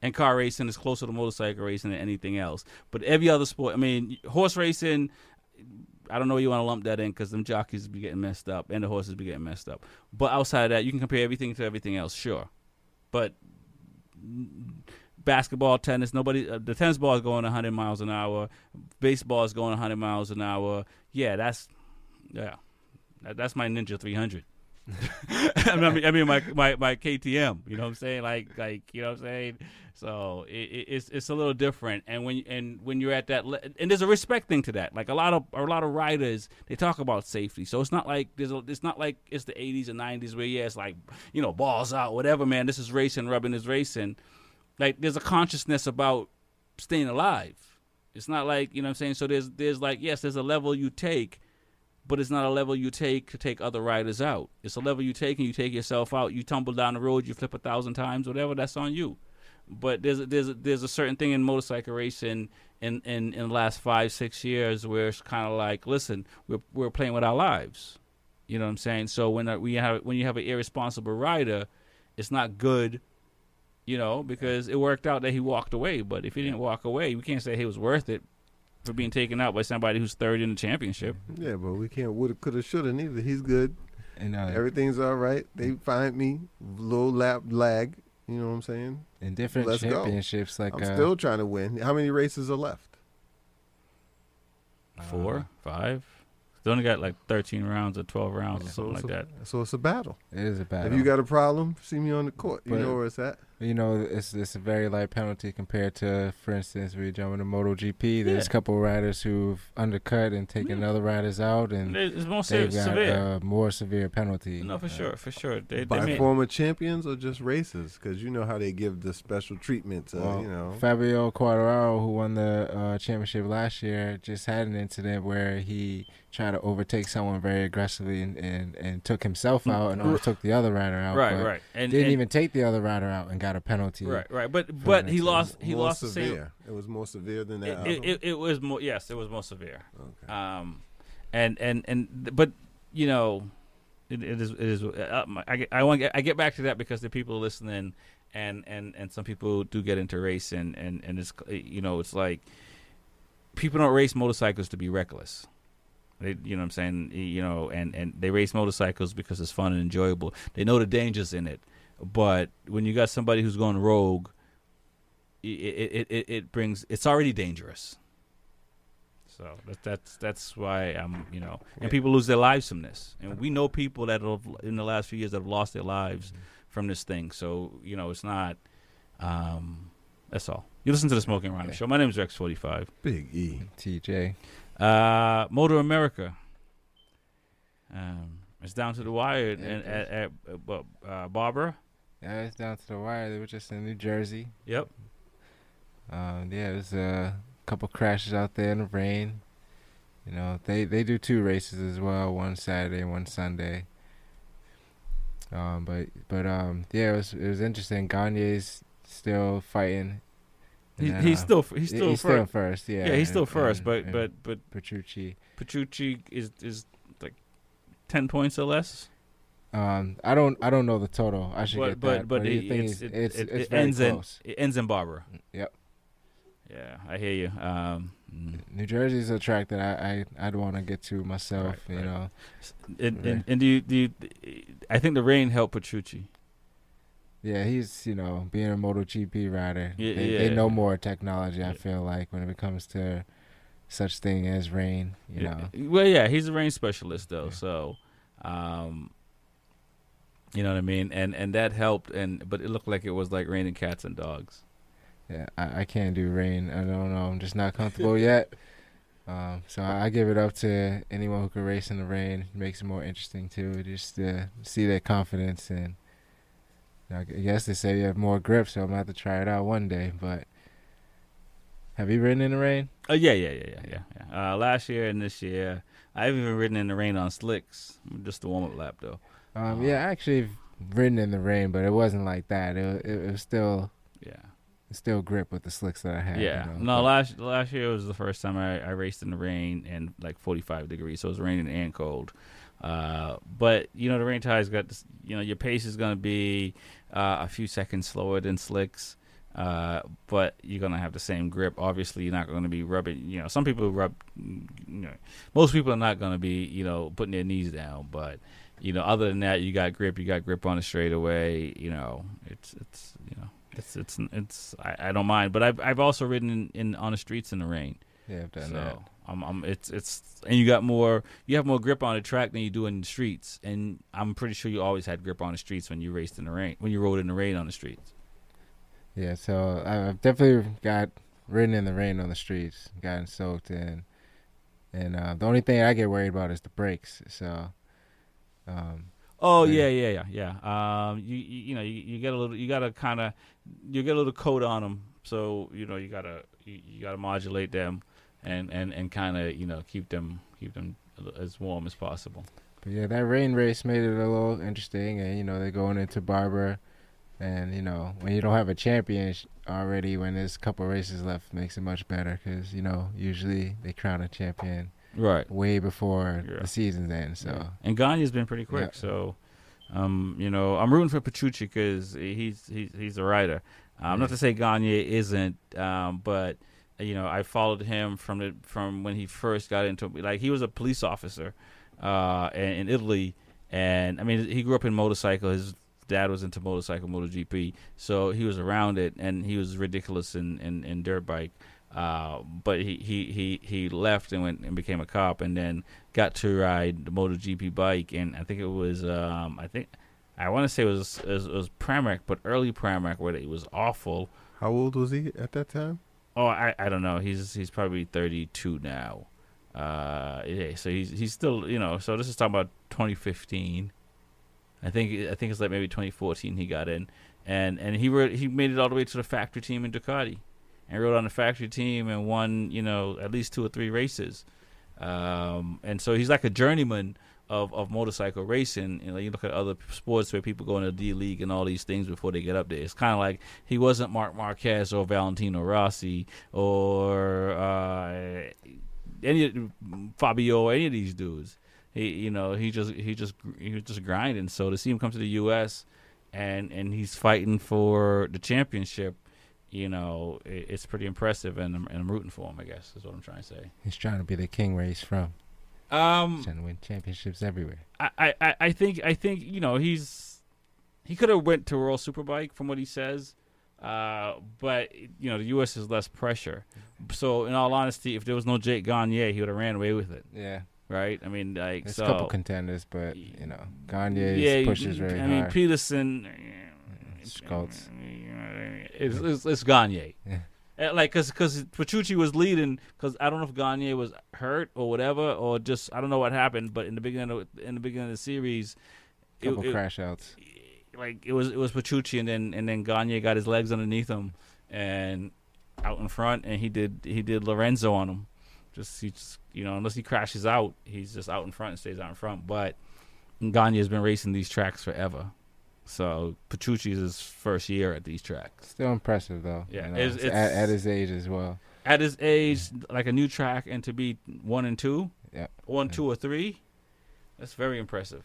And car racing is closer to motorcycle racing than anything else. But every other sport, I mean, horse racing, I don't know you want to lump that in because them jockeys be getting messed up and the horses be getting messed up. But outside of that, you can compare everything to everything else, sure. But basketball, tennis, the tennis ball is going 100 miles an hour. Baseball is going 100 miles an hour. Yeah, that's my Ninja 300. I mean my KTM, you know what I'm saying? Like you know what I'm saying? So it's a little different. And when you're at that and there's a respect thing to that. Like a lot of riders, they talk about safety. So it's not like it's not like it's the 80s and 90s where it's like, you know, balls out, whatever, man. This is racing, rubbing is racing. Like there's a consciousness about staying alive. It's not like, you know what I'm saying? So there's like, yes, there's a level you take, but it's not a level you take to take other riders out. It's a level you take and you take yourself out. You tumble down the road, you flip 1,000 times, whatever, that's on you. But there's a certain thing in motorcycle racing in the last 5-6 years where it's kind of like, listen, we're playing with our lives. You know what I'm saying? So when you have an irresponsible rider, it's not good. You know, because it worked out that he walked away. But if he didn't walk away, we can't say he was worth it for being taken out by somebody who's third in the championship. Yeah, but we can't woulda, coulda, shoulda neither. He's good. And everything's all right. They find me. Low lap lag. You know what I'm saying? In different championships. Like I'm still trying to win. How many races are left? 4, 5. They only got like 13 rounds or 12 rounds or something like that. So it's a battle. It is a battle. If you got a problem, see me on the court. You know where it's at. you know, it's a very light penalty compared to, for instance, we jump into MotoGP. There's a couple of riders who've undercut and taken other riders out, and it's more severe. More severe penalty. No, for sure, for sure. By former champions or just racers, because you know how they give the special treatment to, you know. Fabio Quartararo, who won the championship last year, just had an incident where he tried to overtake someone very aggressively and took himself out and overtook the other rider out. Right, right. And didn't even take the other rider out and got a penalty. Right, right. But he lost the same. It was more severe than that. It was more. Yes, it was more severe. Okay. But you know, it is. I get back to that because the people listening, and some people do get into race and it's, you know, it's like people don't race motorcycles to be reckless. They, you know what I'm saying? You know, and they race motorcycles because it's fun and enjoyable. They know the dangers in it. But when you got somebody who's going rogue, it brings, it's already dangerous. So that's why I'm, you know, and people lose their lives from this. And we know people that have, in the last few years, that have lost their lives from this thing. So, you know, it's not, that's all. You listen to the Smoking Rhymes Show. My name is Rex45. Big E. TJ. Motor America. It's down to the wire at Barbara. Yeah, it's down to the wire. They were just in New Jersey. Yep. There's a couple crashes out there in the rain. You know, they do two races as well, one Saturday, one Sunday. It was interesting. Gagne's still fighting. He's still first. Yeah, he's still first. But Petrucci is. 10 points or less. I don't know the total. I should get that. But it ends in Barbara. Yep. Yeah, I hear you. New Jersey is a track that I'd want to get to myself. Right, you know. And do you? I think the rain helped Petrucci. Yeah, he's, you know, being a MotoGP rider. Yeah, they know more technology. Yeah. I feel like when it comes to such thing as rain, you know. Well, yeah, he's a rain specialist though, so you know what I mean, and that helped. But it looked like it was like raining cats and dogs. Yeah, I can't do rain. I don't know. I'm just not comfortable yet. So I give it up to anyone who can race in the rain. It makes it more interesting too, just to see their confidence. And I guess they say you have more grip, so I'm gonna have to try it out one day, but. Have you ridden in the rain? Oh, yeah. Last year and this year, I haven't even ridden in the rain on slicks. Just the warm-up lap, though. I actually ridden in the rain, but it wasn't like that. It was still grip with the slicks that I had. Yeah. You know? No, last year was the first time I raced in the rain and, like, 45 degrees, so it was raining and cold. But, you know, the rain tide's got this, you know, your pace is going to be a few seconds slower than slicks. But you're gonna have the same grip. Obviously, you're not gonna be rubbing. You know, some people rub. You know, most people are not gonna be, you know, putting their knees down. But you know, other than that, you got grip. You got grip on the straightaway. You know, it's. I don't mind. But I've also ridden in on the streets in the rain. Yeah, I've done that. And you got more. You have more grip on the track than you do in the streets. And I'm pretty sure you always had grip on the streets when you raced in the rain. When you rode in the rain on the streets. Yeah, so I've definitely ridden in the rain on the streets, gotten soaked in. And the only thing I get worried about is the brakes. So, You get a little coat on them, so you know you gotta modulate them, and kind of, you know, keep them as warm as possible. But yeah, that rain race made it a little interesting, and you know they're going into Barbara. And, you know, when you don't have a champion already, when there's a couple races left, makes it much better because, you know, usually they crown a champion way before the season's end. So And Gagne's been pretty quick. Yeah. So, you know, I'm rooting for Petrucci because he's a rider. Not to say Gagne isn't, but, you know, I followed him from when he first got into – like, he was a police officer in Italy. And, I mean, he grew up in motorcycles. Dad was into MotoGP, so he was around it, and he was ridiculous in dirt bike. But he left and went and became a cop, and then got to ride the MotoGP bike. And I think it was I want to say it was Pramac, but early Pramac, where it was awful. How old was he at that time? Oh, I don't know. He's probably 32 now. Yeah, so he's still, you know. So this is talking about 2015. I think it's like maybe 2014 he got in, and he made it all the way to the factory team in Ducati, and rode on the factory team and won, you know, at least 2 or 3 races. And so he's like a journeyman of motorcycle racing. You know, you look at other sports where people go into D League and all these things before they get up there. It's kind of like he wasn't Marc Marquez or Valentino Rossi or Fabio, any of these dudes. He was just grinding. So to see him come to the U.S. and he's fighting for the championship, you know, it's pretty impressive, and I'm rooting for him, I guess, is what I'm trying to say. He's trying to be the king where he's from. He's trying to win championships everywhere. I think you know, he could have went to World Superbike from what he says, but you know, the U.S. is less pressure. So in all honesty, if there was no Jake Gagne, he would have ran away with it. Yeah. Right, I mean, like, there's a couple contenders, but you know, Gagne pushes very hard. I mean, Peterson, Schultz, it's Gagne. Yeah. Like, cause Petrucci was leading, cause I don't know if Gagne was hurt or whatever, or just I don't know what happened, but in the beginning of the series, couple crash outs. Like it was Petrucci, and then Gagne got his legs underneath him and out in front, and he did Lorenzo on him. He just, you know, unless he crashes out, he's just out in front and stays out in front. But Gagne has been racing these tracks forever, so Petrucci's his first year at these tracks. Still impressive, though. Yeah, you know, it's at his age as well. At his age, like a new track, and to be 1 and 2, yeah, 1, 2, or 3, that's very impressive.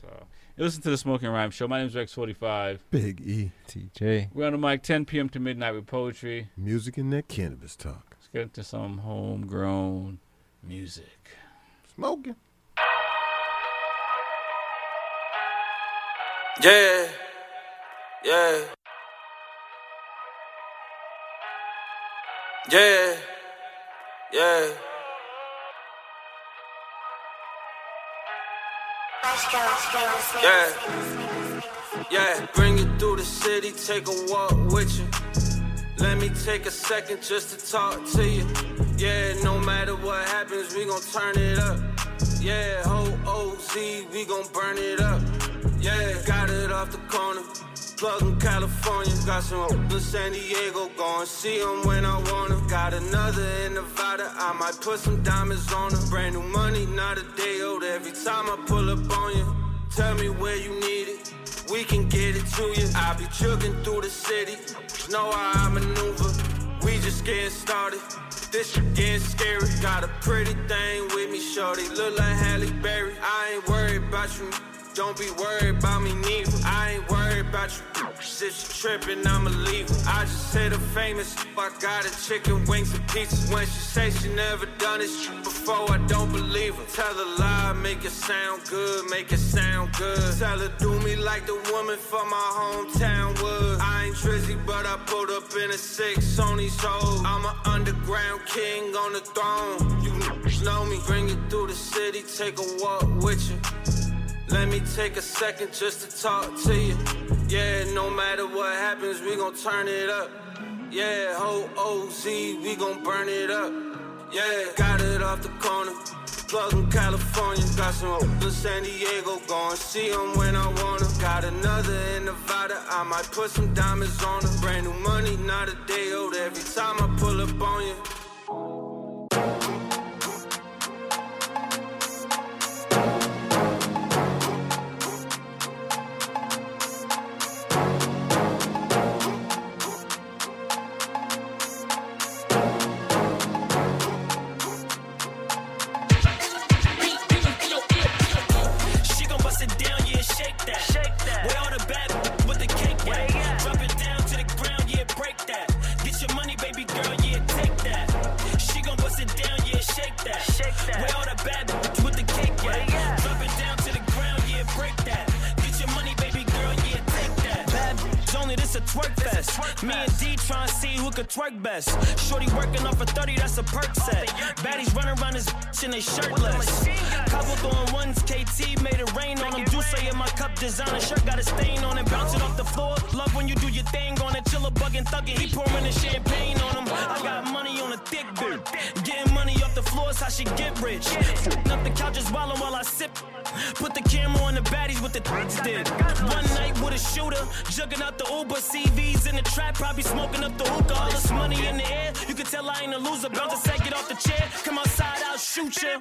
So, you listen to the Smoking Rhymes Show. My name is Rex45. Big E. TJ. We're on the mic 10 p.m. to midnight with poetry, music, and that cannabis talk. Get into some homegrown music. Smoking. Yeah. Yeah. Yeah. Yeah. Yeah. Yeah. Bring you through the city, take a walk with you. Let me take a second just to talk to you. Yeah, no matter what happens, we gon' turn it up. Yeah, Ho-O-Z, we gon' burn it up. Yeah, got it off the corner, plug in California. Got some in San Diego, go and see them when I want them. Got another in Nevada, I might put some diamonds on them. Brand new money, not a day old, every time I pull up on you. Tell me where you need it, we can get it to you. I be chugging through the city, know how I maneuver. We just getting started, this shit getting scary. Got a pretty thing with me, shorty, look like Halle Berry. I ain't worried about you, don't be worried about me neither. I ain't worried about you, if she trippin', I'ma leave her. I just hit her famous, I got her chicken wings and pizza. When she say she never done this shit before, I don't believe her. Tell her lie, make it sound good, make it sound good. Tell her do me like the woman from my hometown would. I ain't drizzy, but I pulled up in a 6 on these hoes. I'm an underground king on the throne, you know me. Bring you through the city, take a walk with you. Let me take a second just to talk to you. Yeah, no matter what happens, we gon' turn it up. Yeah, Ho-O-Z, we gon' burn it up. Yeah, got it off the corner, plug in California. Got some in San Diego, go and see them when I want them. Got another in Nevada, I might put some diamonds on them. Brand new money, not a day old, every time I pull up on you. it's a twerk fest. Me and D trying to see who could twerk best. Shorty working off a 30, that's a perk set. Baddies running around his bitch and they shirtless. Couple throwing ones, KT made it rain on him. Juice in my cup, designer shirt got a stain on him. Bouncing off the floor, love when you do your thing on it. Chiller bugging, thugging, he pouring the champagne on him. I got money on a thick bitch. Getting money off the floor is how she get rich. Up the couch is wildin' while I sip. Put the camera on the baddies with the tits did. One night with a shooter, jugging out the Uber, CVs in the trap, probably smoking up the hookah. All this money in the air, you can tell I ain't a loser. Bounce a second off the chair, come outside, I'll shoot ya.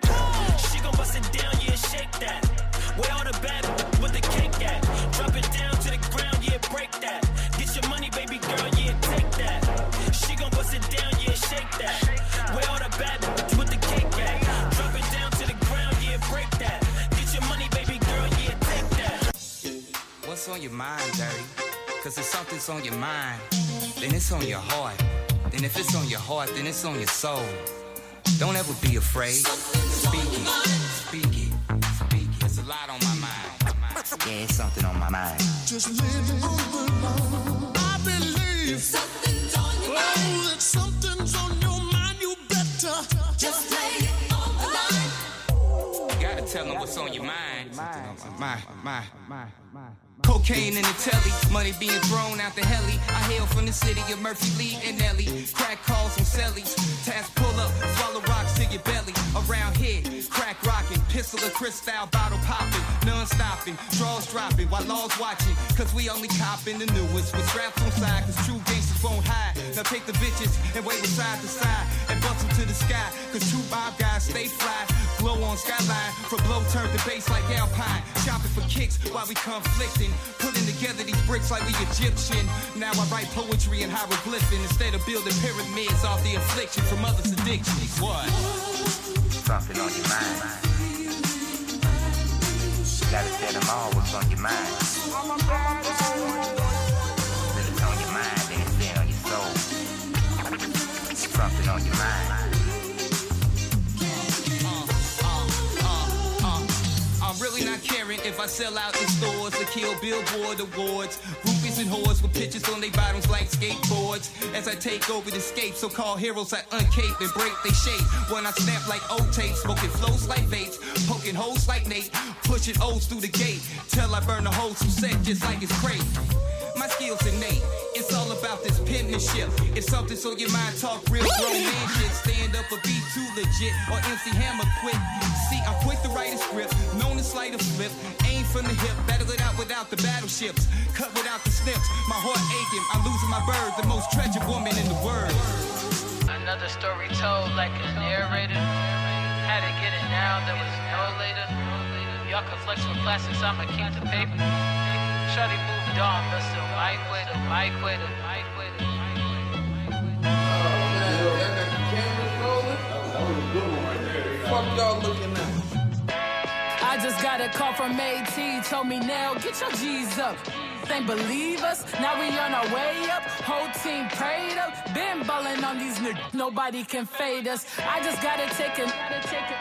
She gon' bust it down, yeah, shake that. Where all the bad with the cake at? Drop it down to the ground, yeah, break that. Get your money, baby girl, yeah, take that. She gon' bust it down, yeah, shake that. Where all the bad with the cake at? Drop it down to the ground, yeah, break that. Get your money, baby girl, yeah, take that. What's on your mind, Dirty? Cause if something's on your mind, then it's on your heart. Then if it's on your heart, then it's on your soul. Don't ever be afraid. Speak it, speak it, speak it. There's a lot on my mind. Yeah, it's something on my mind. Just leave it alone. I believe something's on your mind. Oh, if something's on your mind, you better just lay it on the line. You gotta tell them what's on your mind. Something on my. Cocaine in the telly, money being thrown out the heli. I hail from the city of Murphy, Lee, and Nelly. Crack calls from cellies, task pull up, swallow rocks to your belly. Around here, crack rocking, pistol or crystal, bottle popping, none stopping, draws dropping while laws watching. Cause we only copping the newest with straps on side, cause true gangsters won't hide. Now take the bitches and wave them side to side and bust them to the sky. Cause true mob guys stay fly, glow on skyline, from blow turn to bass like Alpine. Shopping for kicks while we conflicting. Putting together these bricks like we Egyptian. Now I write poetry and hieroglyphin instead of building pyramids off the affliction from others' addictions. What? Something on your mind. You gotta tell them all what's on your mind. If it's on your mind, then it's there on your soul. Something on your mind. Really not caring if I sell out in stores to kill billboard awards. Groupies and whores with pictures on their bottoms like skateboards. As I take over the scape, so-called heroes I uncape and break they shape. When I snap like old tape, smoking flows like vapes, poking holes like Nate, pushing O's through the gate, till I burn the holes from set just like it's crape. My skills innate, it's all about this penmanship. If something's on your mind, talk real grown man shit. Stand up or be too legit, or MC Hammer quit. See, I'm quick to write a script, known as sleight of flip. Aim from the hip, battle it out without the battleships. Cut without the snips, my heart aching. I'm losing my bird, the most tragic woman in the world. Another story told like a narrator. Had to get it now, there was no later. Y'all can flex with plastics, I'ma keep the paper. Shawty moved on, that's the right way, the right way, the right way, the right way. Oh, man, yo, that got the cameras rolling? That was a good one right there. Fuck y'all looking at. I just got a call from AT, told me now, get your G's up. They believe us, now we on our way up. Whole team prayed up, been ballin' on these niggas. Nobody can fade us. I just gotta take a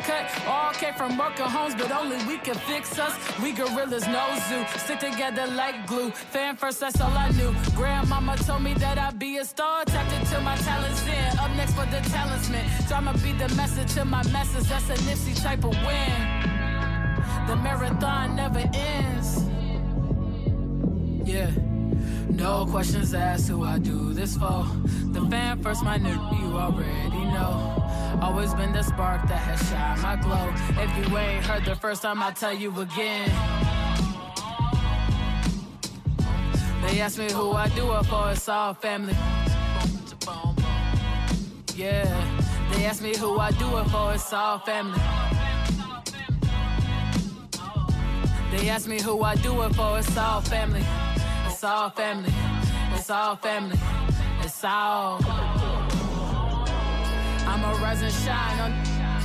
cut. All came from working homes, but only we can fix us. We gorillas, no zoo, stick together like glue. Fan first, that's all I knew. Grandmama told me that I'd be a star, tapped into my talents in. Up next for the talisman, drama be the message to my message. That's a Nipsey type of win. The marathon never ends. Yeah, no questions asked who I do this for. The fan first, my nerd, you already know. Always been the spark that has shined my glow. If you ain't heard the first time, I'll tell you again. They ask me who I do it for, it's all family. Yeah, they ask me who I do it for, it's all family. They ask me who I do it for, it's all family. It's all family, it's all family, it's all. I'ma rise and shine on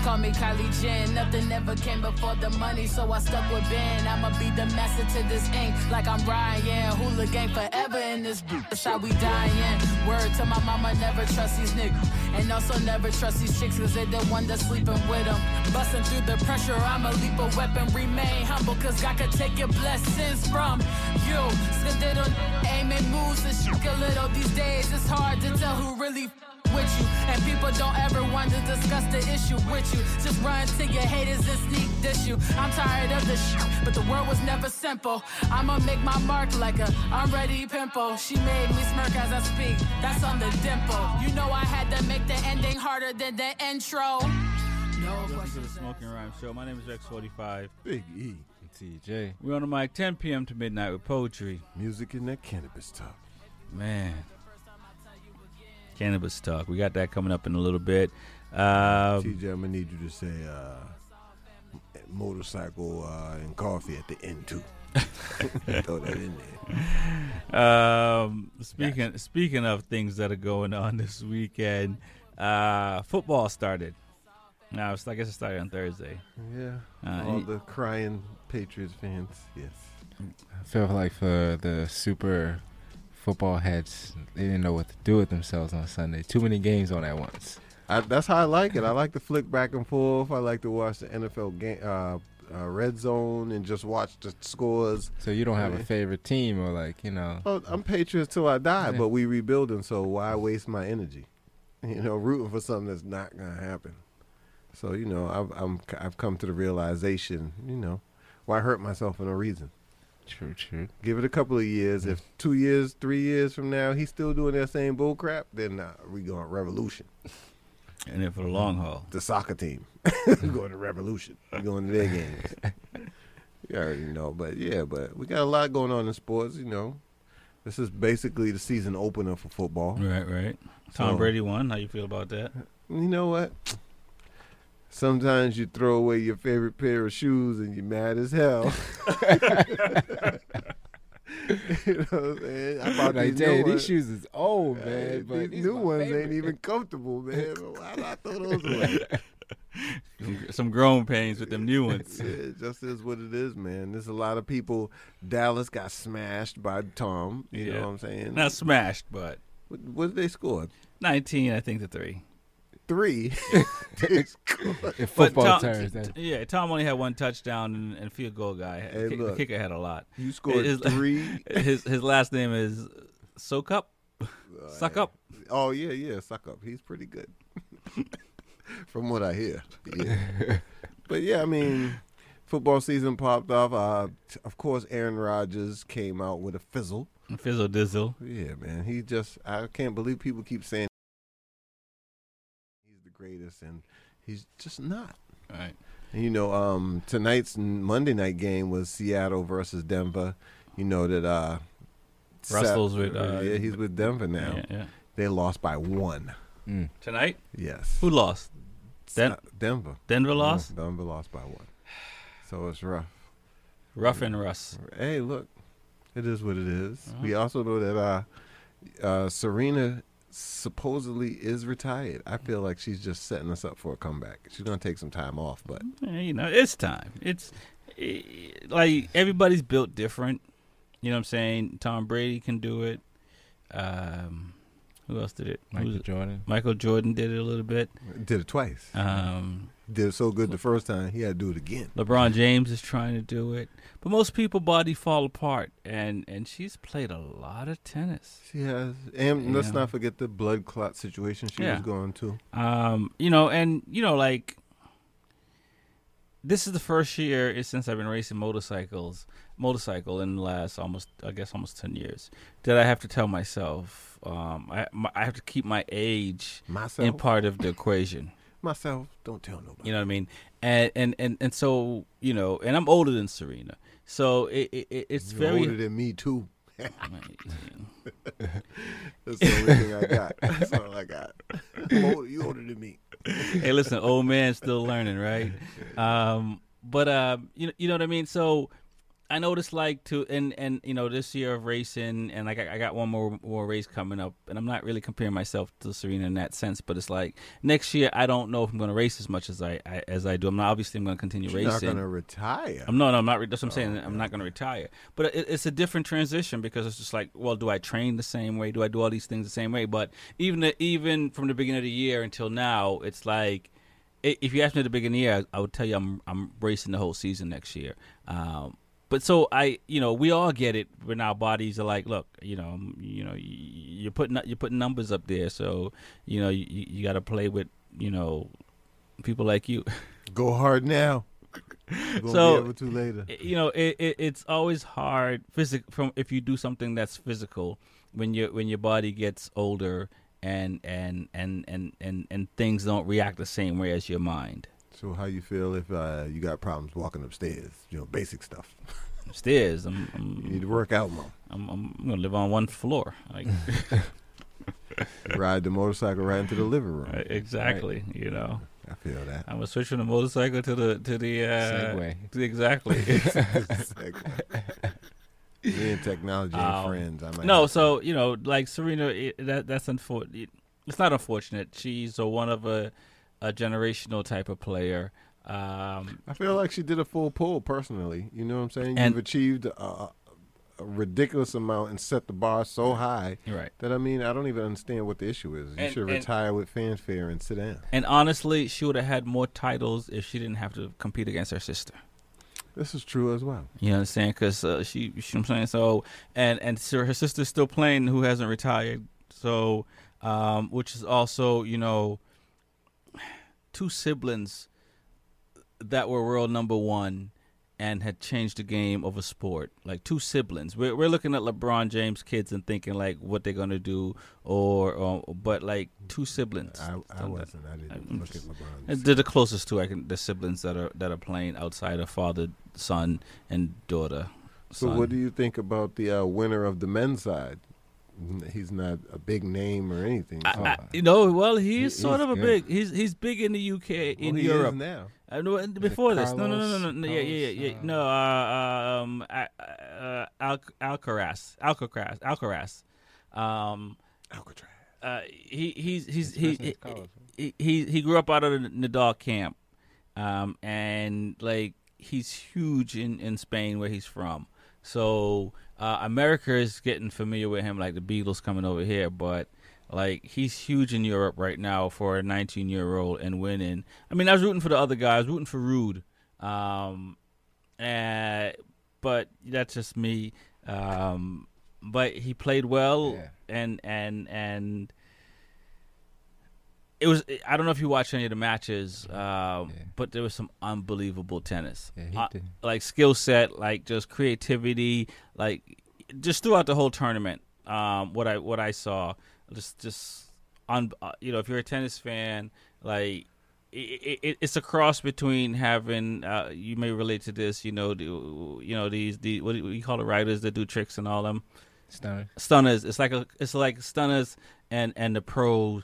Call me Kylie Jen. Nothing ever came before the money, so I stuck with Ben. I'ma be the master to this ink, like I'm Ryan. Hula gang forever in this boot. That's how we dying. Word to my mama, never trust these niggas. And also never trust these chicks, cause they the one that's sleeping with them. Busting through the pressure, I'm a leap of weapon. Remain humble, cause God can take your blessings from you. Cause they don't aim and moves and shit a little these days. It's hard to tell who really with you, and people don't ever want to discuss the issue with you. Just run to your haters and sneak diss you. I'm tired of this shit, but the world was never simple. I'ma make my mark like a already pimple. She made me smirk as I speak, that's on the dimple. You know I had to make the ending harder than the intro. Welcome to the Smoking Rhymes Show. My name is Rex45. Big E. And TJ. We're on the mic 10 p.m. to midnight with poetry, music, and that cannabis talk. Man. Cannabis talk. We got that coming up in a little bit. TJ, I'm going to need you to say motorcycle and coffee at the end, too. Throw that in there. Speaking of things that are going on this weekend, football started. No, I guess it started on Thursday. Yeah. All the crying Patriots fans. Yes. I feel like for the super football heads, they didn't know what to do with themselves on Sunday. Too many games on at once. That's how I like it. I like to flick back and forth. I like to watch the NFL game, Red Zone, and just watch the scores. So you don't have a favorite team or Oh, I'm Patriots till I die, but we rebuilding, so why waste my energy? Rooting for something that's not going to happen. So, I've come to the realization, why hurt myself for no reason? True. Give it a couple of years. If 2 years, 3 years from now, he's still doing that same bull crap, then we going revolution. And then for the long haul, the soccer team going to revolution. We going to their games. You already know, but we got a lot going on in sports. This is basically the season opener for football. Right. Tom Brady won. How you feel about that? You know what? Sometimes you throw away your favorite pair of shoes and you're mad as hell. You know what I'm saying? These shoes is old, man. But these new ones ain't even comfortable, man. Why did I throw those away? Some growing pains with them new ones. It just is what it is, man. There's a lot of people. Dallas got smashed by Tom. You know what I'm saying? Not smashed, but. What did they score? 19, I think, to 3. 3. In football terms. Yeah, Tom only had one touchdown and field goal guy. Hey, the kicker had a lot. You scored 3. His last name is Soak Up. Suck Up. Oh, yeah, Suck Up. He's pretty good. From what I hear. Yeah. But, football season popped off. Of course, Aaron Rodgers came out with a fizzle. Fizzle dizzle. Yeah, man. He just – I can't believe people keep saying greatest, and he's just not. All right. Tonight's Monday night game was Seattle versus Denver. You know that Russell's with he's with Denver now. Yeah. They lost by 1. Tonight? Yes. Who lost? Denver. Denver lost? Denver lost by 1. So it's rough. Rough and Russ. Hey, look. It is what it is. Uh-huh. We also know that Serena supposedly is retired. I feel like she's just setting us up for a comeback. She's gonna take some time off, but it's time. It's like everybody's built different. You know what I'm saying? Tom Brady can do it. Who else did it? Jordan. Michael Jordan did it a little bit. Did it twice. Did it so good the first time, he had to do it again. LeBron James is trying to do it. But most people's bodies fall apart, and she's played a lot of tennis. She has. And let's not forget the blood clot situation she was going to. This is the first year since I've been racing motorcycle in the last almost 10 years, that I have to tell myself, I have to keep my age in part of the equation. Myself, don't tell nobody. You know what I mean? And so, and I'm older than Serena. So it's You're very... older than me, too. That's the only thing I got. That's all I got. You older than me. Hey, listen, old man still learning, right? But, you know what I mean? So I noticed, like, and you know, this year of racing, and like I got one more race coming up, and I'm not really comparing myself to Serena in that sense, but it's like next year I don't know if I'm going to race as much as I do. I'm not, obviously I'm going to continue racing. You're not going to retire. No, I'm not. That's what I'm saying. I'm not going to retire. But it's a different transition, because it's just like, well, do I train the same way? Do I do all these things the same way? But even from the beginning of the year until now, it's like, if you asked me at the beginning of the year, I would tell you I'm racing the whole season next year. But so we all get it when our bodies are like, look, you're putting numbers up there, so you got to play with people like you. Go hard now. We'll be able to later. It's always hard if you do something that's physical when your body gets older and things don't react the same way as your mind. So how you feel if you got problems walking upstairs? Basic stuff. Upstairs, you need to work out more. I'm gonna live on one floor. Like, ride the motorcycle right into the living room. Exactly. Right. I feel that. I was switching the motorcycle to the Segway. Exactly. Segway. Me and technology and friends. So Serena, that's unfortunate. It's not unfortunate. She's one of a generational type of player. I feel like she did a full pull personally. You know what I'm saying? You've achieved a ridiculous amount and set the bar so high, right, that, I mean, I don't even understand what the issue is. You should retire with fanfare and sit down. And honestly, she would have had more titles if she didn't have to compete against her sister. This is true as well. You understand? Because she, I'm saying, so, and so her sister's still playing, who hasn't retired. So, which is also, two siblings that were world number one and had changed the game of a sport. Like, two siblings. We're looking at LeBron James kids and thinking like what they're gonna do, but like two siblings. I didn't look at LeBron. They're the closest to the siblings that are playing outside of father, son, and daughter. So son. What do you think about the winner of the men's side? He's not a big name or anything. He's sort of good. He's big in the UK, Europe is now. Before this, Carlos. Yeah. Alcaraz. Alcatraz. He grew up out of the Nadal camp, and like he's huge in Spain where he's from. So America is getting familiar with him, like the Beatles coming over here, but like he's huge in Europe right now for a 19-year-old and winning. I mean, I was rooting for the other guy. I was rooting for Rude, but that's just me. But he played well, yeah. and it was. I don't know if you watched any of the matches, but there was some unbelievable tennis, like skill set, like just creativity, like just throughout the whole tournament. What I saw, if you're a tennis fan, like it's a cross between having. You may relate to this, these what do you call it, riders that do tricks and all them, stunners. It's like stunners and the pros.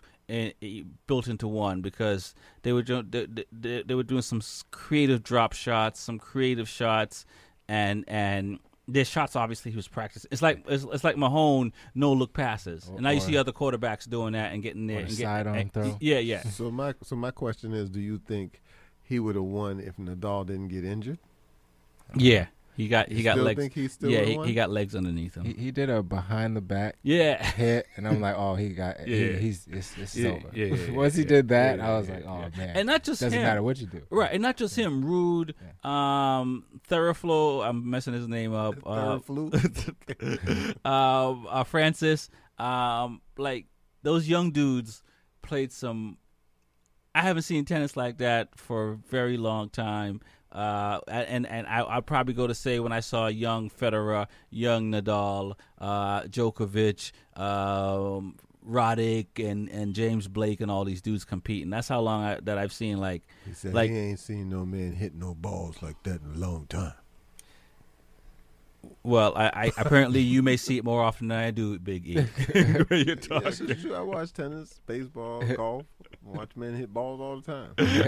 Built into one, because they were doing some creative drop shots, some creative shots, and their shots. Obviously, he was practicing. It's like Mahone no look passes, and now you see other quarterbacks doing that and getting there. And sidearm throw. Yeah. So my question is, do you think he would have won if Nadal didn't get injured? Yeah. He got legs. Think he's still he got legs underneath him. He did a behind the back hit, and I'm like, oh, he got it. Yeah. It's over. Yeah, once he did that, I was like, oh man. And not just doesn't him. Matter what you do, right? And not just him. Rude, Theraflu. I'm messing his name up. Theraflu. Francis. Like those young dudes played some. I haven't seen tennis like that for a very long time. I'll probably go to say when I saw young Federer, young Nadal, Djokovic, Roddick, and James Blake, and all these dudes competing. That's how long that I've seen. Like he said, he ain't seen no man hit no balls like that in a long time. Well, I apparently you may see it more often than I do, Big E. I watch tennis, baseball, golf. Watch men hit balls all the time.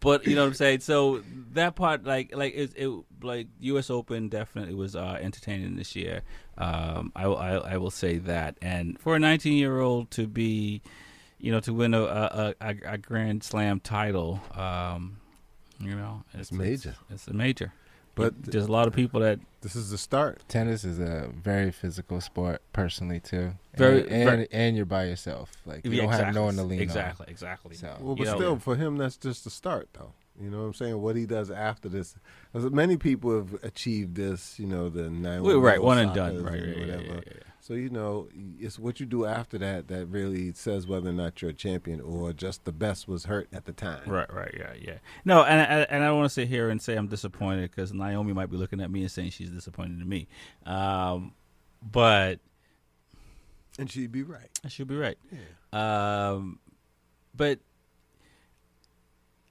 But you know what I'm saying? So that part, like U.S. Open definitely was entertaining this year. I will say that. And for a 19-year-old to be, you know, to win a Grand Slam title, you know, it's major. It's a major. But there's a lot of people that this is the start. Tennis is a very physical sport, personally too. And you're by yourself. Like you don't have no one to lean on. Exactly. So, well, but still, for him, that's just the start, though. You know what I'm saying? What he does after this, because many people have achieved this. You know, the 9-1-1, right, one and done, right, and whatever. Yeah. So you know, it's what you do after that that really says whether or not you're a champion or just the best was hurt at the time. Right. No, and I don't want to sit here and say I'm disappointed because Naomi might be looking at me and saying she's disappointed in me, but and she'd be right. Yeah. But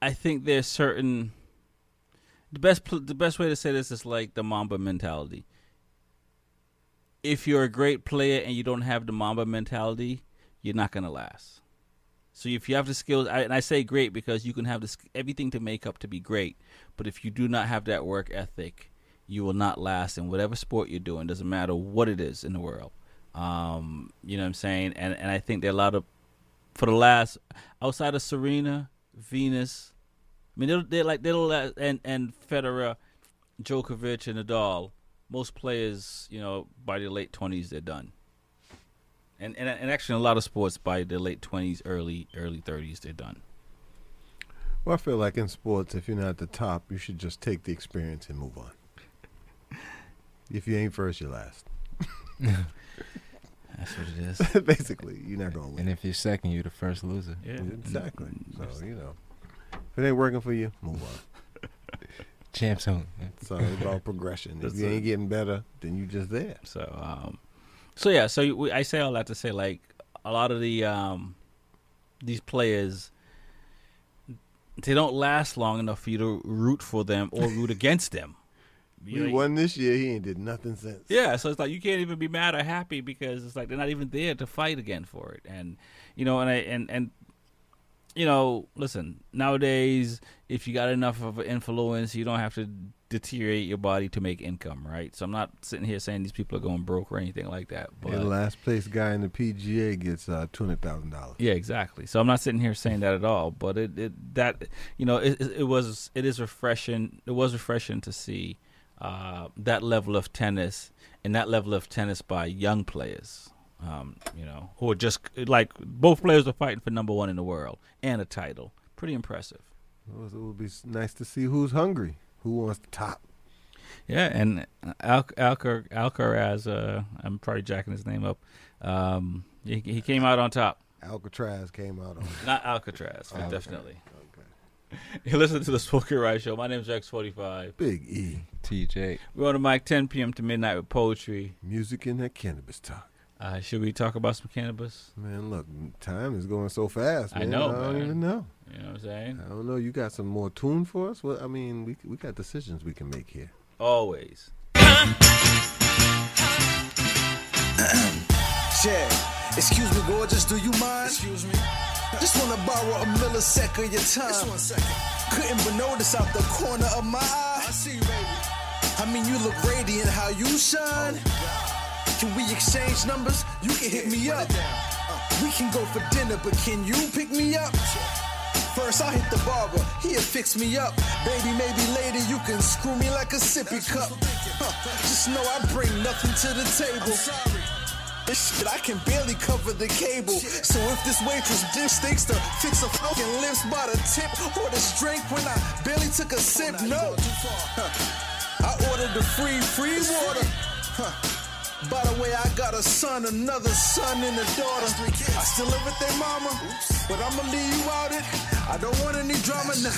I think there's certain the best way to say this is like the Mamba mentality. If you're a great player and you don't have the Mamba mentality, you're not going to last. So if you have the skills, and I say great because you can have everything to make up to be great, but if you do not have that work ethic, you will not last in whatever sport you're doing. Doesn't matter what it is in the world. You know what I'm saying? And I think there are a lot of, for the last, outside of Serena, Venus, I mean, and Federer, Djokovic, and Nadal, most players, you know, by their late 20s, they're done. And actually, in a lot of sports, by their late 20s, early 30s, they're done. Well, I feel like in sports, if you're not at the top, you should just take the experience and move on. If you ain't first, you're last. That's what it is. Basically, you're not going to win. And if you're second, you're the first loser. Yeah, exactly. So, you know, if it ain't working for you, move on. Champs home. So it's all progression. If you ain't getting better, then you just there. So, yeah. So I say all that to say, like, a lot of the these players, they don't last long enough for you to root for them or root against them. He won this year. He ain't did nothing since. Yeah. So it's like you can't even be mad or happy because it's like they're not even there to fight again for it. And you know, you know, listen, nowadays, if you got enough of an influence, you don't have to deteriorate your body to make income, right? So I'm not sitting here saying these people are going broke or anything like that. But the last place guy in the PGA gets $200,000. Yeah, exactly. So I'm not sitting here saying that at all. But it was refreshing. It was refreshing to see that level of tennis and that level of tennis by young players. You know, who are just like both players are fighting for number one in the world and a title. Pretty impressive. It would be nice to see who's hungry, who wants the top. Yeah, and Alcaraz, I'm probably jacking his name up. He came out on top. Alcatraz came out on top. Not Alcatraz, but definitely. You listen to the Smoking Rhymes Show. My name is Rex45. Big E. TJ. We're on the mic 10 p.m. to midnight with poetry, music, and that cannabis talk. Should we talk about some cannabis? Man, look, time is going so fast, man. I know, I don't even know. You know what I'm saying? I don't know. You got some more tune for us? Well, I mean, we got decisions we can make here. Always. Yeah. Excuse me, gorgeous, do you mind? Excuse me. Just want to borrow a millisecond of your time. Just 1 second. Couldn't but notice out the corner of my eye. I see you, baby. I mean, you look radiant how you shine. Oh, God. Can we exchange numbers? You can hit me up. We can go for dinner, but can you pick me up? First, I'll hit the barber. He'll fix me up. Baby, maybe later you can screw me like a sippy cup. Just know I bring nothing to the table. This shit, I can barely cover the cable. So if this waitress dish thinks to fix a fucking lips by the tip or this drink when I barely took a sip, no. I ordered the free water. By the way, I got a son, another son, and a daughter. I still live with their mama, but I'ma leave you out it. I don't want any drama, nah.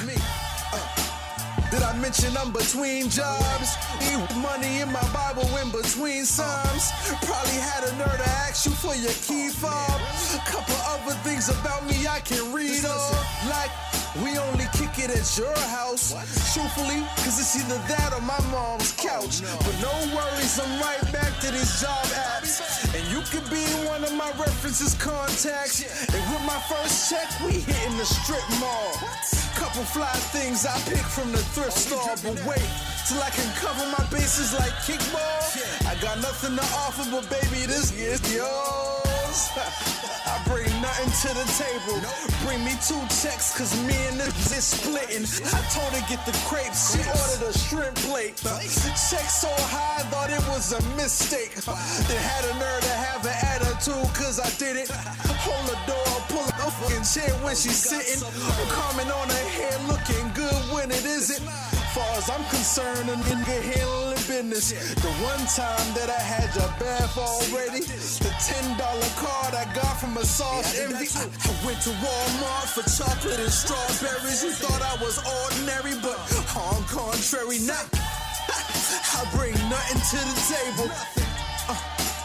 Did I mention I'm between jobs? Need money in my Bible in between psalms. Probably had a nerve to ask you for your key fob. Couple other things about me I can read off. Like, we only kick it at your house. What? Truthfully, cause it's either that or my mom's couch. Oh, no. But no worries, I'm right back to these job apps. And you could be one of my references contacts. Yeah. And with my first check, we hitting the strip mall. What? Couple fly things I pick from the thrift store, but wait till I can cover my bases like kickball. I got nothing to offer, but baby, this is yours. I bring nothing to the table. Bring me two checks, cause me and this is splitting. I told her get the crepes, she ordered a shrimp plate. The check so high, I thought it was a mistake. Then had a nerve to have an attitude, cause I did it. Hold the door, pull a fucking chair when she's sitting. I'm coming on her hair, looking good when it isn't. Far as I'm concerned, a nigga handling business. The one time that I had your bath already, the $10 card I got from a sauce envy. I went to Walmart for chocolate and strawberries. You thought I was ordinary, but on contrary, not. I bring nothing to the table.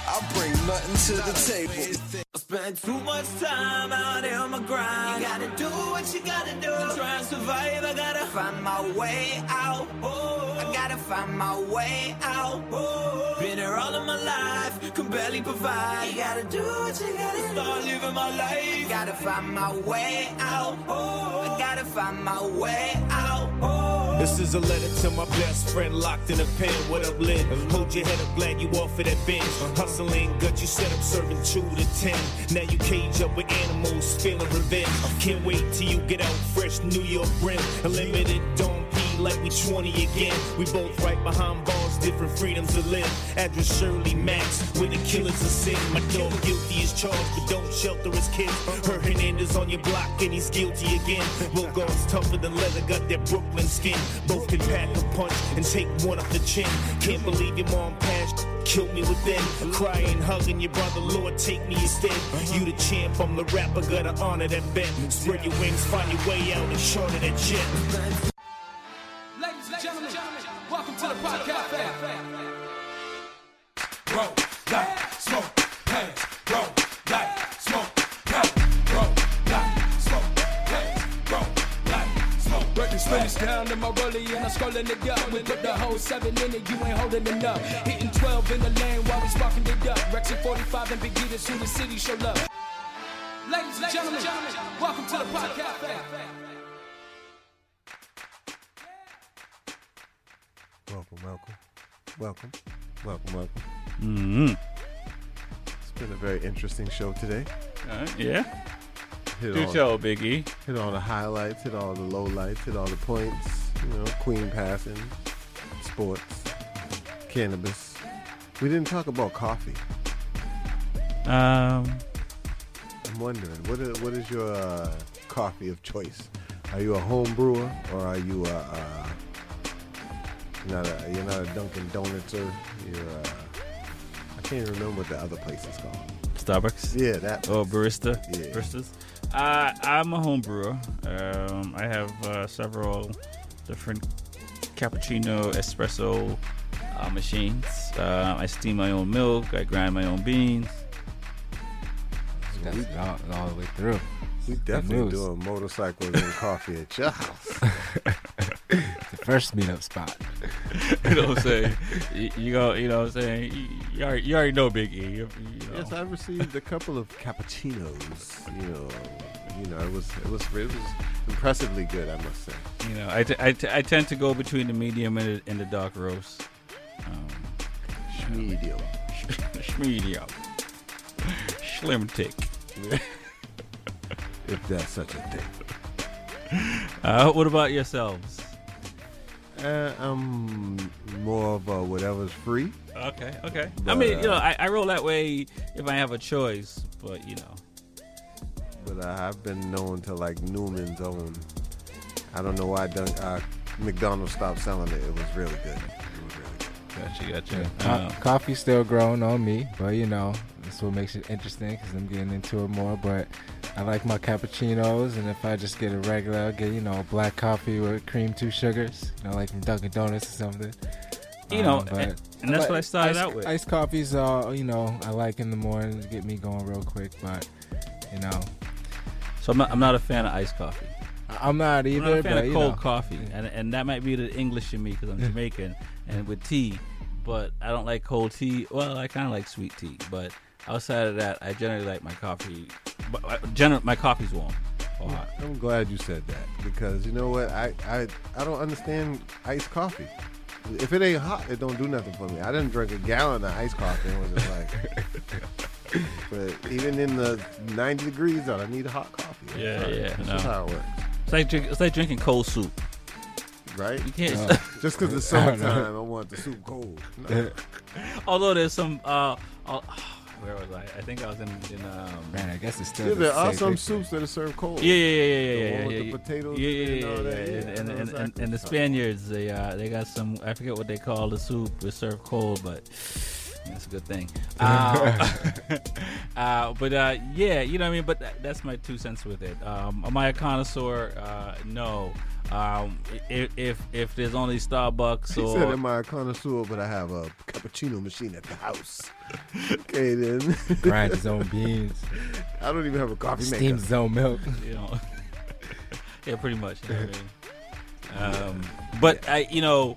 I bring nothing to the table. I spend too much time out here on my grind. You gotta do what you gotta do to try and survive. I gotta find my way out. Oh, I gotta find my way out. Oh, been here all of my life, can barely provide. You gotta do what you gotta do. Start living my life. I gotta find my way out. Oh, I gotta find my way out. Oh. This is a letter to my best friend locked in a pen. What up, Lynn? Hold your head up, glad you off of that bench. Hustling gut, you set up serving 2 to 10. Now you cage up with animals, feeling revenge. Can't wait till you get out fresh New York rim. Unlimited don't pee like we 20 again. We both right behind bars, different freedoms to live. Address Shirley Max, where the killers are sin. My dog guilty is charged, but don't shelter his kids. Her Hernandez on your block and he's guilty again. Bogart's tougher than leather, got that Brooklyn skin. Both can pack a punch and take one off the chin. Can't believe your mom passed, kill me within. Crying, hugging your brother, Lord, take me instead. You the champ, I'm the rapper, gotta honor that bet. Spread your wings, find your way out and shorter that jet. Ladies and gentlemen, welcome to the podcast. Bro, like, smoke, hey, bro, like, smoke, hey, bro, like, smoke, hey, bro, like, smoke. Break this finish down in my rollie and I'm scrolling it up. We put the whole 7 in it, you ain't holding it up. Hitting 12 in the lane while we sparking it up. Rex45 and Big Gita, soon the city show love. Ladies and gentlemen, welcome to the podcast. Welcome. It's been a very interesting show today. Yeah. Do tell, Big E. Hit all the highlights, hit all the lowlights, hit all the points. You know, queen passing, sports, cannabis. We didn't talk about coffee. I'm wondering, what is your coffee of choice? Are you a home brewer or are you a you're not a Dunkin' Donutser. I can't remember what the other place is called. Starbucks? Yeah, that place. Oh, barista? Yeah. Baristas? I'm a home brewer. I have several different cappuccino, espresso machines. I steam my own milk. I grind my own beans. That's all the way through. We definitely doing motorcycles and coffee at your house. The first meetup spot. You know what I'm saying? You know what I'm saying? You already know, Big E. You know. Yes, I received a couple of cappuccinos. You know, it was impressively good, I must say. You know, I tend to go between the medium and the dark roast. Schmedium. Schmedium. Slim tick. Yeah. If that's such a thing. What about yourselves? I'm more of a whatever's free. Okay. But, I roll that way if I have a choice, but you know. But I've been known to like Newman's Own. I don't know why McDonald's stopped selling it. It was really good. Gotcha. Yeah. Coffee's still growing on me, but you know, that's what makes it interesting because I'm getting into it more, but I like my cappuccinos, and if I just get a regular, I'll get, black coffee with cream, 2 sugars, like from Dunkin' Donuts or something. And that's what I started out with. Iced coffees, I like in the morning to get me going real quick, but, So I'm not a fan of iced coffee. I'm not either, I'm not a fan of cold coffee, and that might be the English in me because I'm Jamaican, and with tea, but I don't like cold tea. Well, I kind of like sweet tea, but outside of that, I generally like my coffee. But my coffee's warm. a lot. Yeah, I'm glad you said that, because you know what? I don't understand iced coffee. If it ain't hot, it don't do nothing for me. I didn't drink a gallon of iced coffee and was just like, but even in the 90 degrees out, I need hot coffee. Yeah, right. Yeah. That's how it works. It's like drinking cold soup. Right? You can't. No. Just because it's summertime, I want the soup cold. No. Although there's some, where was I? I think I was in. Man, I guess it's still. Yeah, there are some soups that are served cold. Yeah. The potatoes and all that. And the Spaniards, they got some. I forget what they call the soup. It's served cold, but that's a good thing. Yeah, you know what I mean. But that's my 2 cents with it. Am I a connoisseur? No. If there's only Starbucks, he said, "Am I a connoisseur?" But I have a cappuccino machine at the house. Okay, then grinds his own beans. I don't even have a coffee maker. Steams his own milk. You know, yeah, pretty much. You know what I mean? But I, you know,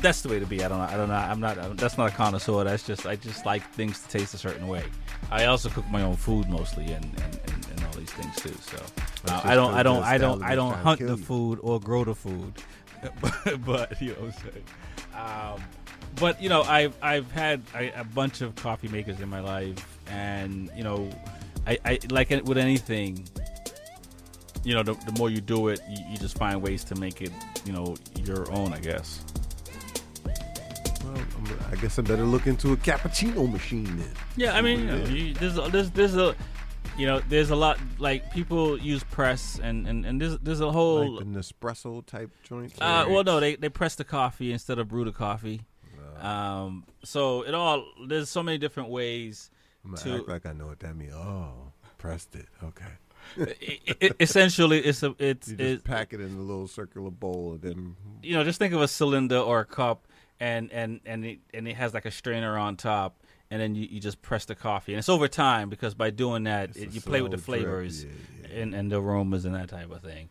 that's the way to be. I don't know. That's not a connoisseur. That's just. I just like things to taste a certain way. I also cook my own food mostly, and all these things too. So. I don't hunt the food or grow the food, but you know what I'm saying. But you know, I've had a bunch of coffee makers in my life, and you know, I like it with anything. You know, the more you do it, you just find ways to make it, you know, your own, I guess. Well, I guess I better look into a cappuccino machine then. Yeah, I mean, you know, there's a. You know, there's a lot, like, people use press, and there's a whole... Like the Nespresso type joint? Well, no, they press the coffee instead of brew the coffee. No. So it all, there's so many different ways to... act like I know what that means. Oh, pressed it. Okay. Essentially, it's... You just pack it in a little circular bowl and then... You know, just think of a cylinder or a cup, and it has, like, a strainer on top. And then you just press the coffee. And it's over time, because by doing that, you play with the flavors and the aromas and that type of thing.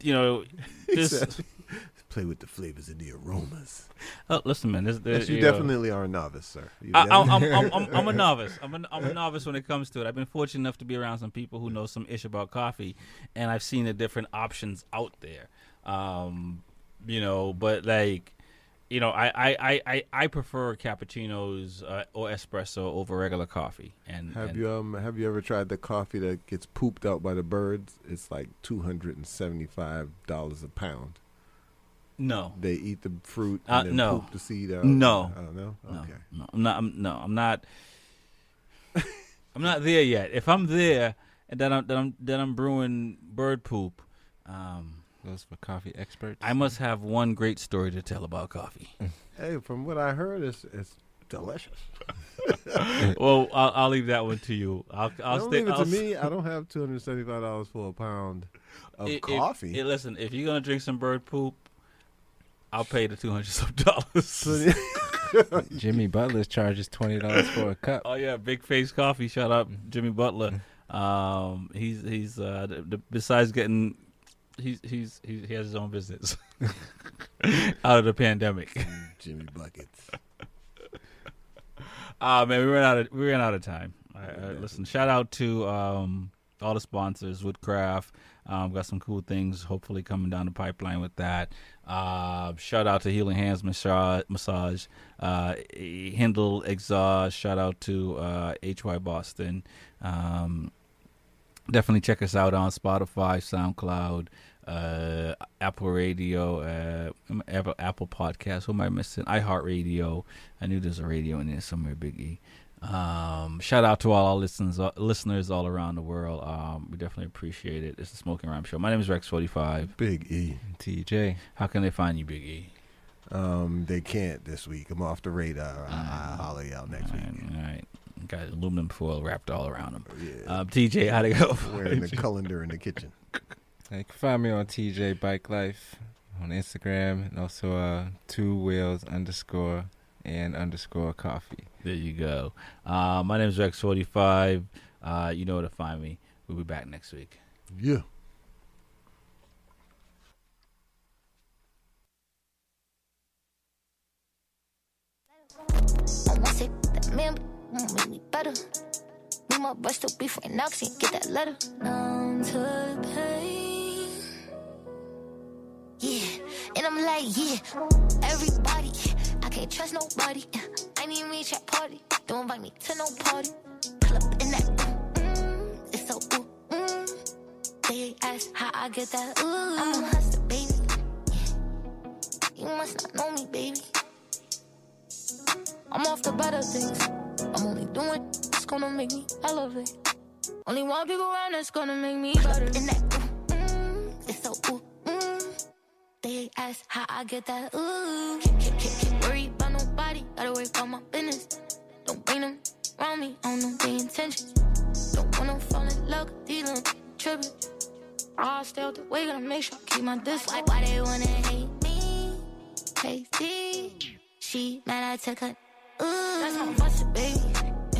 You know, this... Play with the flavors and the aromas. Oh, listen, man. You definitely are a novice, sir. I'm a novice. I'm a novice when it comes to it. I've been fortunate enough to be around some people who know some ish about coffee. And I've seen the different options out there. You know, but like... You know, I prefer cappuccinos or espresso over regular coffee. And have you ever tried the coffee that gets pooped out by the birds? It's like $275 a pound. No, they eat the fruit and then poop the seed out. No, I don't know. Okay, no, I'm not there yet. If I'm there, and then I'm brewing bird poop. Those for coffee experts. I must have one great story to tell about coffee. Hey, from what I heard, it's delicious. Well, I'll leave that one to you. Leave it to me. I don't have $275 for a pound of coffee. Listen, if you're gonna drink some bird poop, I'll pay the $200 some. Jimmy Butler's charges $20 for a cup. Oh yeah, Big Face Coffee. Shout out Jimmy Butler. Besides getting. He has his own business out of the pandemic. Jimmy Buckets. Man, we ran out of time. All right, listen, shout out to all the sponsors, Woodcraft. Got some cool things hopefully coming down the pipeline with that. Shout out to Healing Hands Massage, Hindle Exhaust. Shout out to HY Boston. Definitely check us out on Spotify, SoundCloud, Apple Radio, Apple Podcasts. Who am I missing? iHeartRadio. I knew there's a radio in there somewhere, Big E. Shout out to all our listeners all around the world. We definitely appreciate it. It's the Smoking Rhymes Show. My name is Rex45. Big E. TJ. How can they find you, Big E? They can't this week. I'm off the radar. I'll holler y'all next week. All right. Got aluminum foil wrapped all around him. Yeah. TJ, how'd it go? Wearing the colander in the kitchen. You can find me on TJ Bike Life on Instagram, and also 2wheels_and_coffee. There you go. My name is Rex45. You know where to find me. We'll be back next week. Yeah. I want to take that man. Make me better. I'ma bust a beef with Noxie and get that letter. Numb to the pain. Yeah, and I'm like, yeah, everybody. I can't trust nobody. I need me to party. Don't invite me to no party. Pull up in that. It's so ooh. They ask how I get that. Ooh. I'm a hustler, baby. Yeah. You must not know me, baby. I'm off the better things. I'm only doing it's gonna make me elevate. Only one people around that's gonna make me better. In that ooh, it's so ooh, They ask how I get that ooh. Can't worry about nobody. Gotta worry about my business. Don't bring them around me. I don't know their intentions. Don't wanna fall in love. These little trippin'. I'll stay out the way. Gotta make sure I keep my distance. Why they wanna hate me? Crazy. She mad I took her. That's my busted, baby.